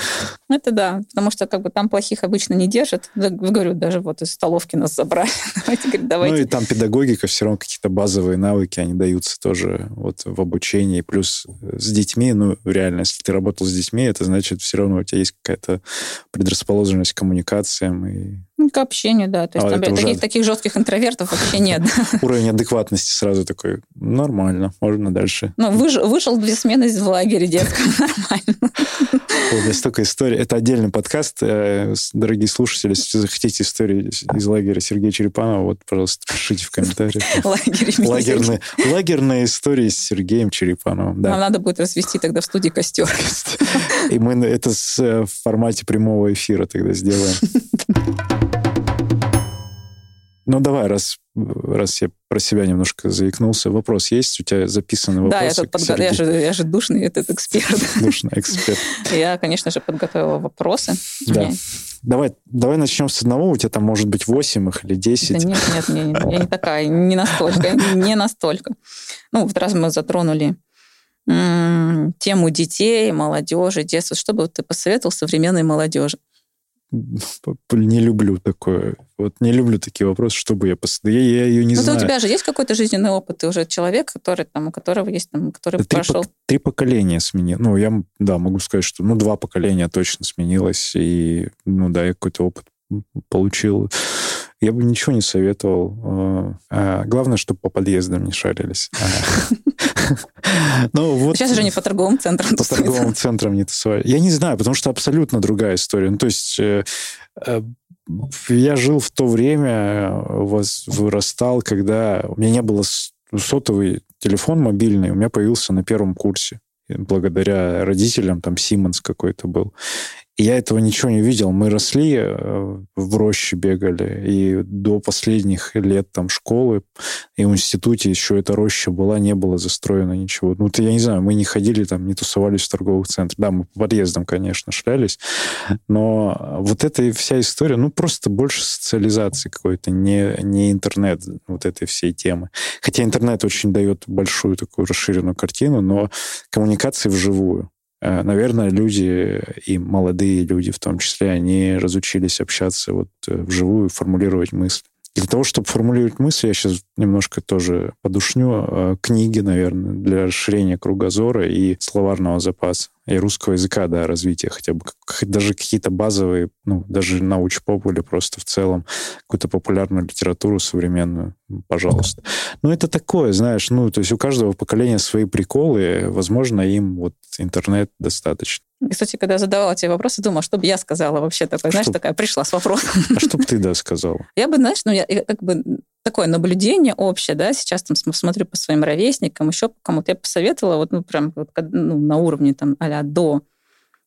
это да. Потому что как бы там плохих обычно не держат. Говорю, даже вот из столовки нас забрали. Давайте, говорит, давайте. Ну и там педагогика, все равно какие-то базовые навыки, они даются тоже вот в обучении. Плюс с детьми, ну реально, если ты работал с детьми, это значит все равно у тебя есть какая-то предрасположенность к коммуникациям и... К общению, да. То есть, а, там, блядь, таких, таких жестких интровертов вообще нет. Уровень адекватности сразу такой, нормально, можно дальше. Ну, выж, вышел две смены в лагере детском, нормально. Ой, столько историй. Это отдельный подкаст. Дорогие слушатели, если захотите истории из лагеря Сергея Черепанова, вот, пожалуйста, пишите в комментариях. Лагерные, лагерные истории с Сергеем Черепановым. Да. Нам надо будет развести тогда в студии костер. И мы это в формате прямого эфира тогда сделаем. Ну, давай, раз, раз я про себя немножко заикнулся. Вопрос есть? У тебя записаны вопросы? Да, я, тут подго... я, же, я же душный этот эксперт. Душный эксперт. Я, конечно же, подготовила вопросы. Да. Давай, давай начнем с одного. У тебя там, может быть, восемь их или десять. Да нет, нет, нет, я не такая. Не настолько. Не настолько. Ну, вот раз мы затронули м-м, тему детей, молодежи, детства. Что бы ты посоветовал современной молодежи? Не люблю такое. Вот не люблю такие вопросы, чтобы я посадил. Я, я ее не ну, знаю. У тебя же есть какой-то жизненный опыт? Ты уже человек, который, там, у которого есть, там, который да прошел... Три, три поколения сменил. Ну, я, да, могу сказать, что, ну, два поколения точно сменилось, и, ну, да, я какой-то опыт получил. Я бы ничего не советовал. А, главное, чтобы по подъездам не шарились. Ну, вот. Сейчас уже не по торговым центрам. По торговым центрам не тусовали. Я не знаю, потому что абсолютно другая история. Ну, то есть э, э, я жил в то время, вырастал, когда у меня не было сотовый телефон мобильный, у меня появился на первом курсе. Благодаря родителям, там Симмонс какой-то был. И я этого ничего не видел. Мы росли, в роще бегали, и до последних лет там школы и в институте еще эта роща была, не было застроено ничего. Ну, я не знаю, мы не ходили там, не тусовались в торговых центрах. Да, мы по подъездам, конечно, шлялись, но вот эта вся история, ну, просто больше социализации какой-то, не, не интернет вот этой всей темы. Хотя интернет очень дает большую такую расширенную картину, но коммуникации вживую. Наверное, люди, и молодые люди в том числе, они разучились общаться вот вживую, формулировать мысли. Для того, чтобы формулировать мысли, я сейчас немножко тоже подушню, книги, наверное, для расширения кругозора и словарного запаса, и русского языка, да, развития хотя бы. Даже какие-то базовые, ну, даже научпоп или просто в целом какую-то популярную литературу современную, пожалуйста. Ну, это такое, знаешь, ну, то есть у каждого поколения свои приколы, возможно, им вот интернет достаточно. Кстати, когда я задавала тебе вопросы, думала, что бы я сказала вообще такое, знаешь, что... такая пришла с вопросом. А что бы ты, да, сказала? Я бы, знаешь, ну, я как бы такое наблюдение общее, да, сейчас там смотрю по своим ровесникам, еще кому-то я посоветовала, вот, ну, прям вот, ну, на уровне там а-ля до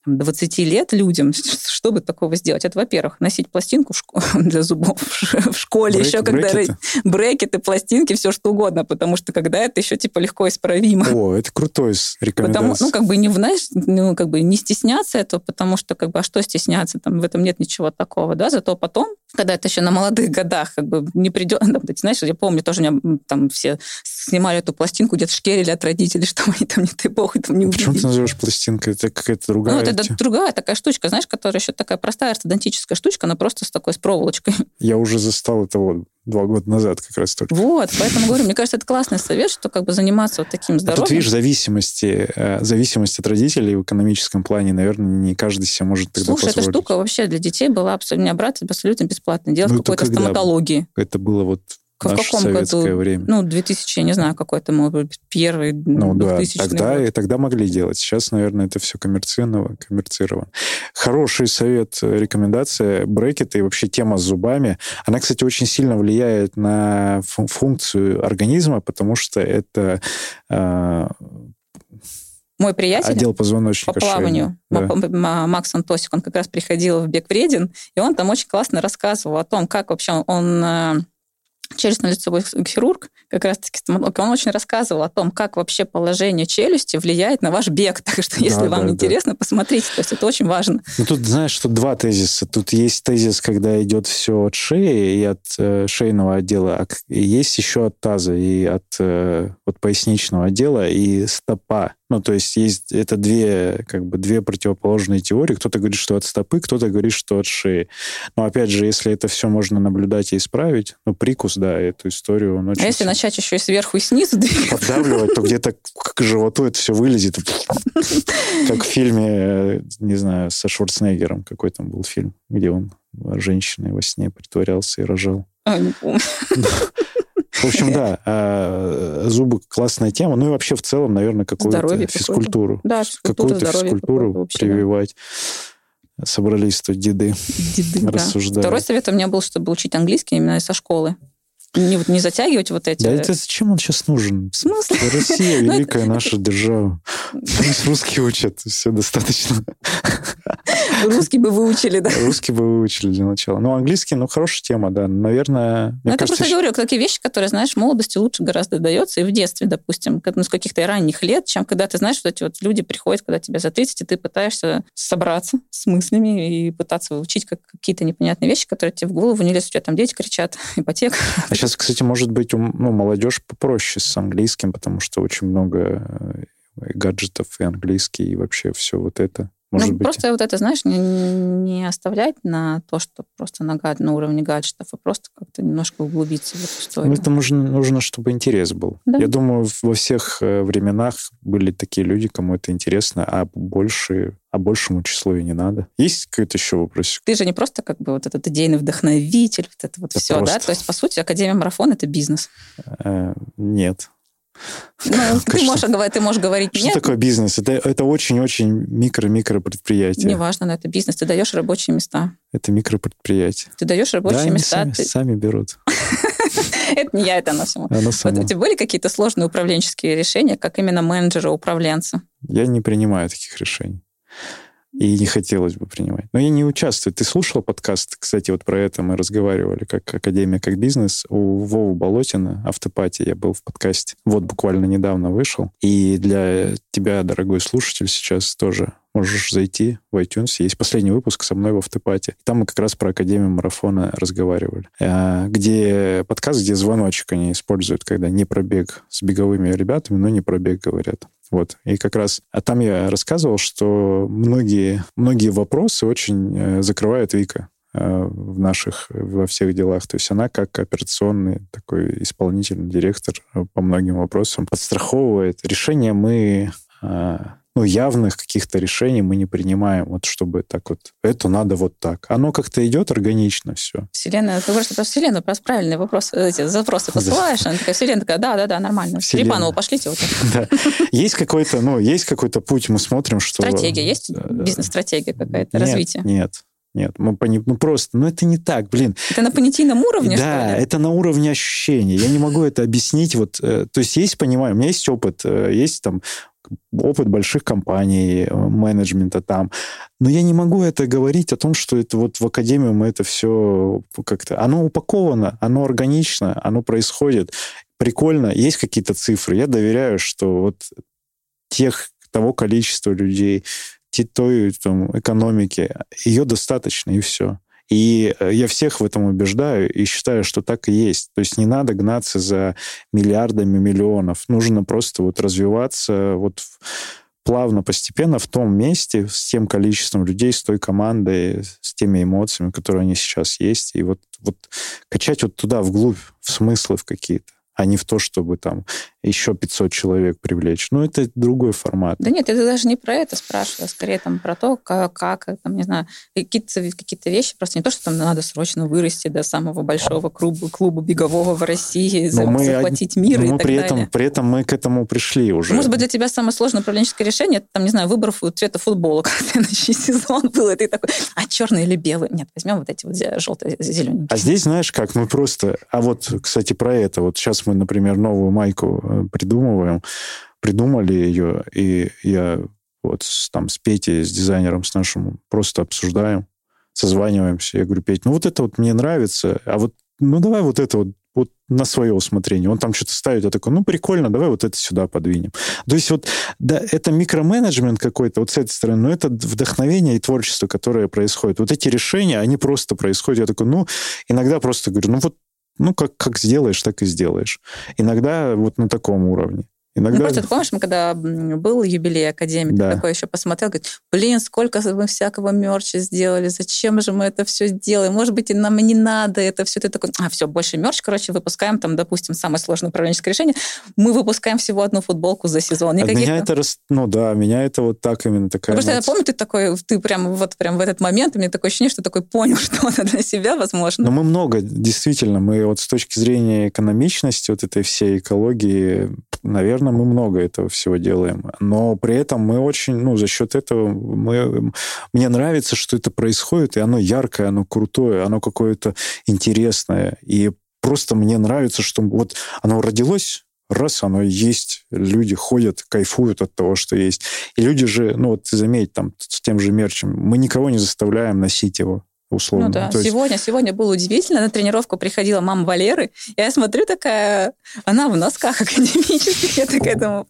там, двадцати лет людям, чтобы такого сделать. Это, во-первых, носить пластинку в школ... для зубов в школе, Брек... еще когда... Брекеты? Брекеты, пластинки, все что угодно, потому что когда это еще, типа, легко исправимо. О, это крутой рекомендация. Потому, ну, как бы, не, знаешь, ну, как бы не стесняться этого, потому что, как бы, а что стесняться? Там в этом нет ничего такого, да, зато потом когда это еще на молодых годах, как бы не придет... Знаешь, я помню, тоже у меня там все снимали эту пластинку, где-то шкерили от родителей, что они там, не дай бог, там не увидели. Почему ты называешь пластинкой? Это какая-то другая... Ну, это эти... другая такая штучка, знаешь, которая еще такая простая ортодонтическая штучка, она просто с такой, с проволочкой. Я уже застал это вот два года назад как раз только. Вот, поэтому говорю, мне кажется, это классный совет, что как бы заниматься вот таким здоровьем. А тут, видишь, зависимости, зависимость от родителей в экономическом плане, наверное, не каждый себе может тогда Слушай, позволить. Эта штука вообще для детей была абсолютно, у меня брат абсолютно бесплатно делал ну, в какой-то стоматологии. Это было вот в наше каком советское году? Время. Ну, две тысячи, я не знаю, какой-то, может быть, первый, ну, двухтысячный да, тогда, год. И тогда могли делать. Сейчас, наверное, это все коммерцировано. коммерцировано. Хороший совет, рекомендация, брекеты и вообще тема с зубами. Она, кстати, очень сильно влияет на функцию организма, потому что это... Э- Мой приятель отдел позвоночника по плаванию, да. Макс Антосик, он как раз приходил в «Бег вреден», и он там очень классно рассказывал о том, как вообще он... челюстно-лицевой хирург, как раз-таки стоматолог, он очень рассказывал о том, как вообще положение челюсти влияет на ваш бег. Так что, если да, вам да, интересно, да. посмотрите. То есть это очень важно. Ну, тут, знаешь, тут два тезиса. Тут есть тезис, когда идет все от шеи и от э, шейного отдела, и есть еще от таза и от, э, от поясничного отдела и стопа. Ну, то есть есть это две, как бы, две противоположные теории. Кто-то говорит, что от стопы, кто-то говорит, что от шеи. Но, опять же, если это все можно наблюдать и исправить, ну, прикус, да, эту историю... Он очень а если сильно... начать еще и сверху, и снизу двигаться? Поддавливать, то где-то к животу это все вылезет. Как в фильме, не знаю, со Шварценеггером. Какой там был фильм, где он женщиной во сне притворялся и рожал. А, не помню. В общем, да, зубы классная тема. Ну и вообще в целом, наверное, какую-то здоровье, физкультуру. Да, физкультура, какую-то физкультуру вообще, прививать. Да. Собрались тут деды, деды рассуждать. Да. Второй совет у меня был, чтобы учить английский именно со школы. не, не затягивать вот эти... Да это зачем он сейчас нужен? В смысле? Россия, великая наша держава. Пусть русские учат, все достаточно. Русский бы выучили, да? Русский бы выучили для начала. Ну, английский, ну, хорошая тема, да. Наверное... Ну, я кажется, просто еще... говорю, такие вещи, которые, знаешь, в молодости лучше гораздо дается, и в детстве, допустим, ну, с каких-то ранних лет, чем когда ты знаешь, что эти вот люди приходят, когда тебе за тридцать, и ты пытаешься собраться с мыслями и пытаться выучить как какие-то непонятные вещи, которые тебе в голову не лезут. У тебя там дети кричат, ипотека. А сейчас, кстати, может быть, ну, молодежь попроще с английским, потому что очень много гаджетов, и английский, и вообще все вот это. Может ну, быть. Просто вот это, знаешь, не, не оставлять на то, что просто на, гад... на уровне гаджетов, а просто как-то немножко углубиться в эту историю. Ну, это нужно, нужно, чтобы интерес был. Да. Я думаю, во всех временах были такие люди, кому это интересно, а больше... а большему числу и не надо. Есть какой-то еще вопросик? Ты же не просто как бы вот этот идейный вдохновитель, вот это вот это все, просто... да? То есть, по сути, Академия марафон — это бизнес. Э-э- нет. Ну, ты, можешь, ты можешь говорить что нет. Что такое бизнес? Это, это очень-очень микро-микро предприятие. Неважно, но это бизнес. Ты даешь рабочие места. Это микропредприятие. Ты даешь рабочие да, места. Они сами, ты... сами берут. Это не я, это оно само. Вот у тебя были какие-то сложные управленческие решения, как именно менеджера, управленца? Я не принимаю таких решений. И не хотелось бы принимать. Но я не участвую. Ты слушала подкаст? Кстати, вот про это мы разговаривали, как Академия, как бизнес. У Вовы Болотина, Автопати, я был в подкасте. Вот буквально недавно вышел. И для тебя, дорогой слушатель, сейчас тоже можешь зайти в iTunes. Есть последний выпуск со мной в Автопати. Там мы как раз про Академию марафона разговаривали. Где подкаст, где звоночек они используют, когда не пробег с беговыми ребятами, но не пробег говорят. Вот. И как раз... А там я рассказывал, что многие, многие вопросы очень закрывает Вика в наших, во всех делах. То есть она как операционный такой исполнительный директор по многим вопросам подстраховывает. Решения мы... Ну, явных каких-то решений мы не принимаем, вот чтобы так вот, это надо вот так. Оно как-то идет органично все. Вселенная, ты говоришь, что просто Вселенную, просто правильные вопросы, эти запросы посылаешь, она такая, Вселенная такая, да-да-да, нормально. Черепанову пошлите. Есть какой-то, ну, есть какой-то путь, мы смотрим, что... Стратегия есть? Бизнес-стратегия какая-то, развитие? Нет, нет, мы ну просто, ну это не так, блин. Это на понятийном уровне, что ли? Да, это на уровне ощущений. Я не могу это объяснить, вот, то есть есть, понимаю, у меня есть опыт, есть там... опыт больших компаний, менеджмента там. Но я не могу это говорить о том, что это вот в академию мы это все как-то... Оно упаковано, оно органично, оно происходит. Прикольно, есть какие-то цифры. Я доверяю, что вот тех, того количества людей, той там, экономики, ее достаточно, и все. И я всех в этом убеждаю и считаю, что так и есть. То есть не надо гнаться за миллиардами, миллионов. Нужно просто вот развиваться вот плавно, постепенно в том месте, с тем количеством людей, с той командой, с теми эмоциями, которые они сейчас есть. И вот, вот качать вот туда, вглубь, в смыслы в какие-то, а не в то, чтобы там еще пятьсот человек привлечь. Ну, это другой формат. Да нет, я даже не про это спрашивала, скорее там про то, как, как там, не знаю, какие-то, какие-то вещи, просто не то, что там надо срочно вырасти до самого большого клуба, клуба бегового в России, но захватить мы, мир но и мы так при далее. Этом, при этом мы к этому пришли уже. Может быть, для тебя самое сложное управленческое решение, это, там, не знаю, выбор цвета футболок в следующий сезон был, и ты такой, а черный или белый? Нет, возьмем вот эти вот желтые, зелененькие. А здесь, знаешь, как мы просто... А вот, кстати, про это. Вот сейчас мы, например, новую майку придумываем, придумали ее, и я вот с, там с Петей, с дизайнером, с нашим просто обсуждаем, созваниваемся. Я говорю, Петь, ну вот это вот мне нравится, а вот, ну давай вот это вот, вот на свое усмотрение. Он там что-то ставит, я такой, ну прикольно, давай вот это сюда подвинем. То есть вот, да, это микроменеджмент какой-то вот с этой стороны, но это вдохновение и творчество, которое происходит. Вот эти решения, они просто происходят. Я такой, ну, иногда просто говорю, ну вот, ну, как, как сделаешь, так и сделаешь. Иногда вот на таком уровне. Иногда... Ну, просто ты помнишь, мы когда был юбилей Академии, да. Ты такой еще посмотрел, говорит, блин, сколько мы всякого мерча сделали, зачем же мы это все делаем, может быть, и нам не надо это все. Ты такой, а, все, больше мерч, короче, выпускаем, там, допустим, самое сложное управленческое решение, мы выпускаем всего одну футболку за сезон. Никаких... Меня это, ну да, меня это вот так именно такая... Потому что я помню, ты такой, ты прям вот прям в этот момент, у меня такое ощущение, что такой понял, что это для себя возможно. Но мы много, действительно, мы вот с точки зрения экономичности, вот этой всей экологии, наверное, мы много этого всего делаем, но при этом мы очень, ну, за счет этого мы, мне нравится, что это происходит, и оно яркое, оно крутое, оно какое-то интересное, и Просто мне нравится, что вот оно родилось, раз оно есть, люди ходят, кайфуют от того, что есть. И люди же, ну вот заметь, там, с тем же мерчем, мы никого не заставляем носить его. Условно. Ну да, То сегодня, есть... сегодня было удивительно. На тренировку приходила мама Валеры. Я смотрю, такая, она в носках академических. Я такая думаю,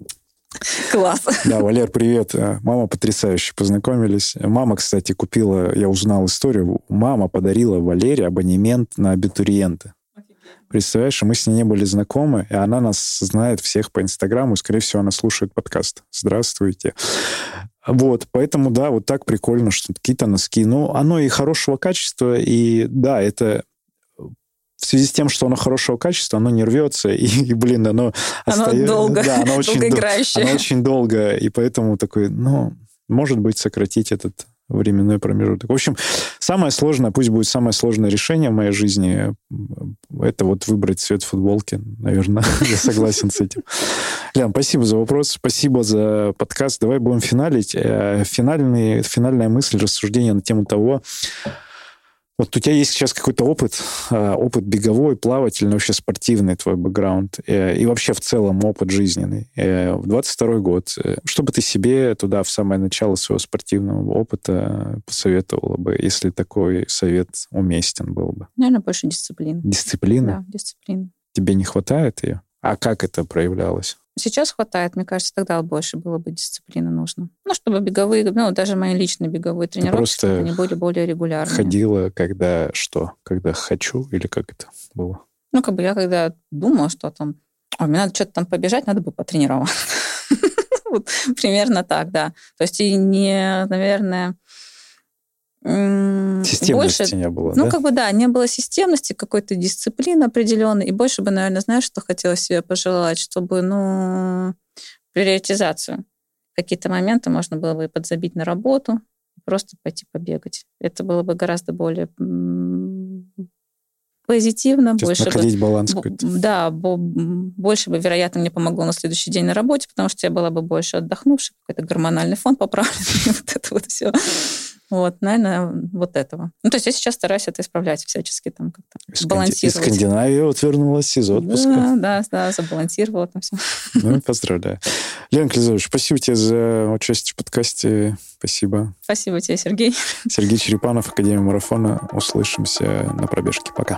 класс. Да, Валер, привет. Мама потрясающе, познакомились. Мама, кстати, купила, я узнал историю, мама подарила Валере абонемент на абитуриента. Представляешь, мы с ней не были знакомы, и она нас знает всех по Инстаграму, и, скорее всего, она слушает подкаст. Здравствуйте. Вот, поэтому, да, вот так прикольно, что какие-то носки. Ну, оно и хорошего качества, и, да, это... В связи с тем, что оно хорошего качества, оно не рвется, и, и блин, оно... Оно остается... долго, да, оно очень долгоиграющее. Дол... Оно очень долго, и поэтому такой, ну, может быть, сократить этот временной промежуток. В общем, самое сложное, пусть будет самое сложное решение в моей жизни, это вот выбрать цвет футболки, наверное. Я согласен с этим. Лен, спасибо за вопрос, спасибо за подкаст. Давай будем финалить. Финальный, финальная мысль, рассуждение на тему того, вот у тебя есть сейчас какой-то опыт, опыт беговой, плавательный, вообще спортивный твой бэкграунд, и вообще в целом опыт жизненный. В двадцать второй год, что бы ты себе туда, в самое начало своего спортивного опыта, посоветовала бы, если такой совет уместен был бы? Наверное, больше дисциплины. Дисциплина? Да, дисциплина. Тебе не хватает ее? А как это проявлялось? Сейчас хватает, мне кажется, тогда больше было бы дисциплины нужно. Ну, чтобы беговые, ну, даже мои личные беговые тренировки, они были более регулярными. Ходила, когда что? Когда хочу или как это было? Ну, как бы я когда думала, что там, а мне надо что-то там побежать, надо бы потренироваться. Примерно так, да. То есть и не, наверное... Системности больше, не было, ну, да? как бы, да, не было системности, какой-то дисциплины определенной, и больше бы, наверное, знаешь, что хотела себе пожелать, чтобы, ну, приоритизацию. Какие-то моменты можно было бы подзабить на работу, просто пойти побегать. Это было бы гораздо более позитивно. То есть больше находить бы, баланс какой-то. Да, бо, больше бы, вероятно, мне помогло на следующий день на работе, потому что я была бы больше отдохнувшей, какой-то гормональный фон поправленный, вот это вот все. Вот, наверное, вот этого. Ну, то есть я сейчас стараюсь это исправлять всячески, там, как-то Сканди... балансировать. Из Скандинавии вот вернулась из отпуска. Да, да, да, забалансировала там все. Ну, поздравляю. Лена Клезович, спасибо тебе за участие в подкасте. Спасибо. Спасибо тебе, Сергей. Сергей Черепанов, Академия марафона. Услышимся на пробежке. Пока.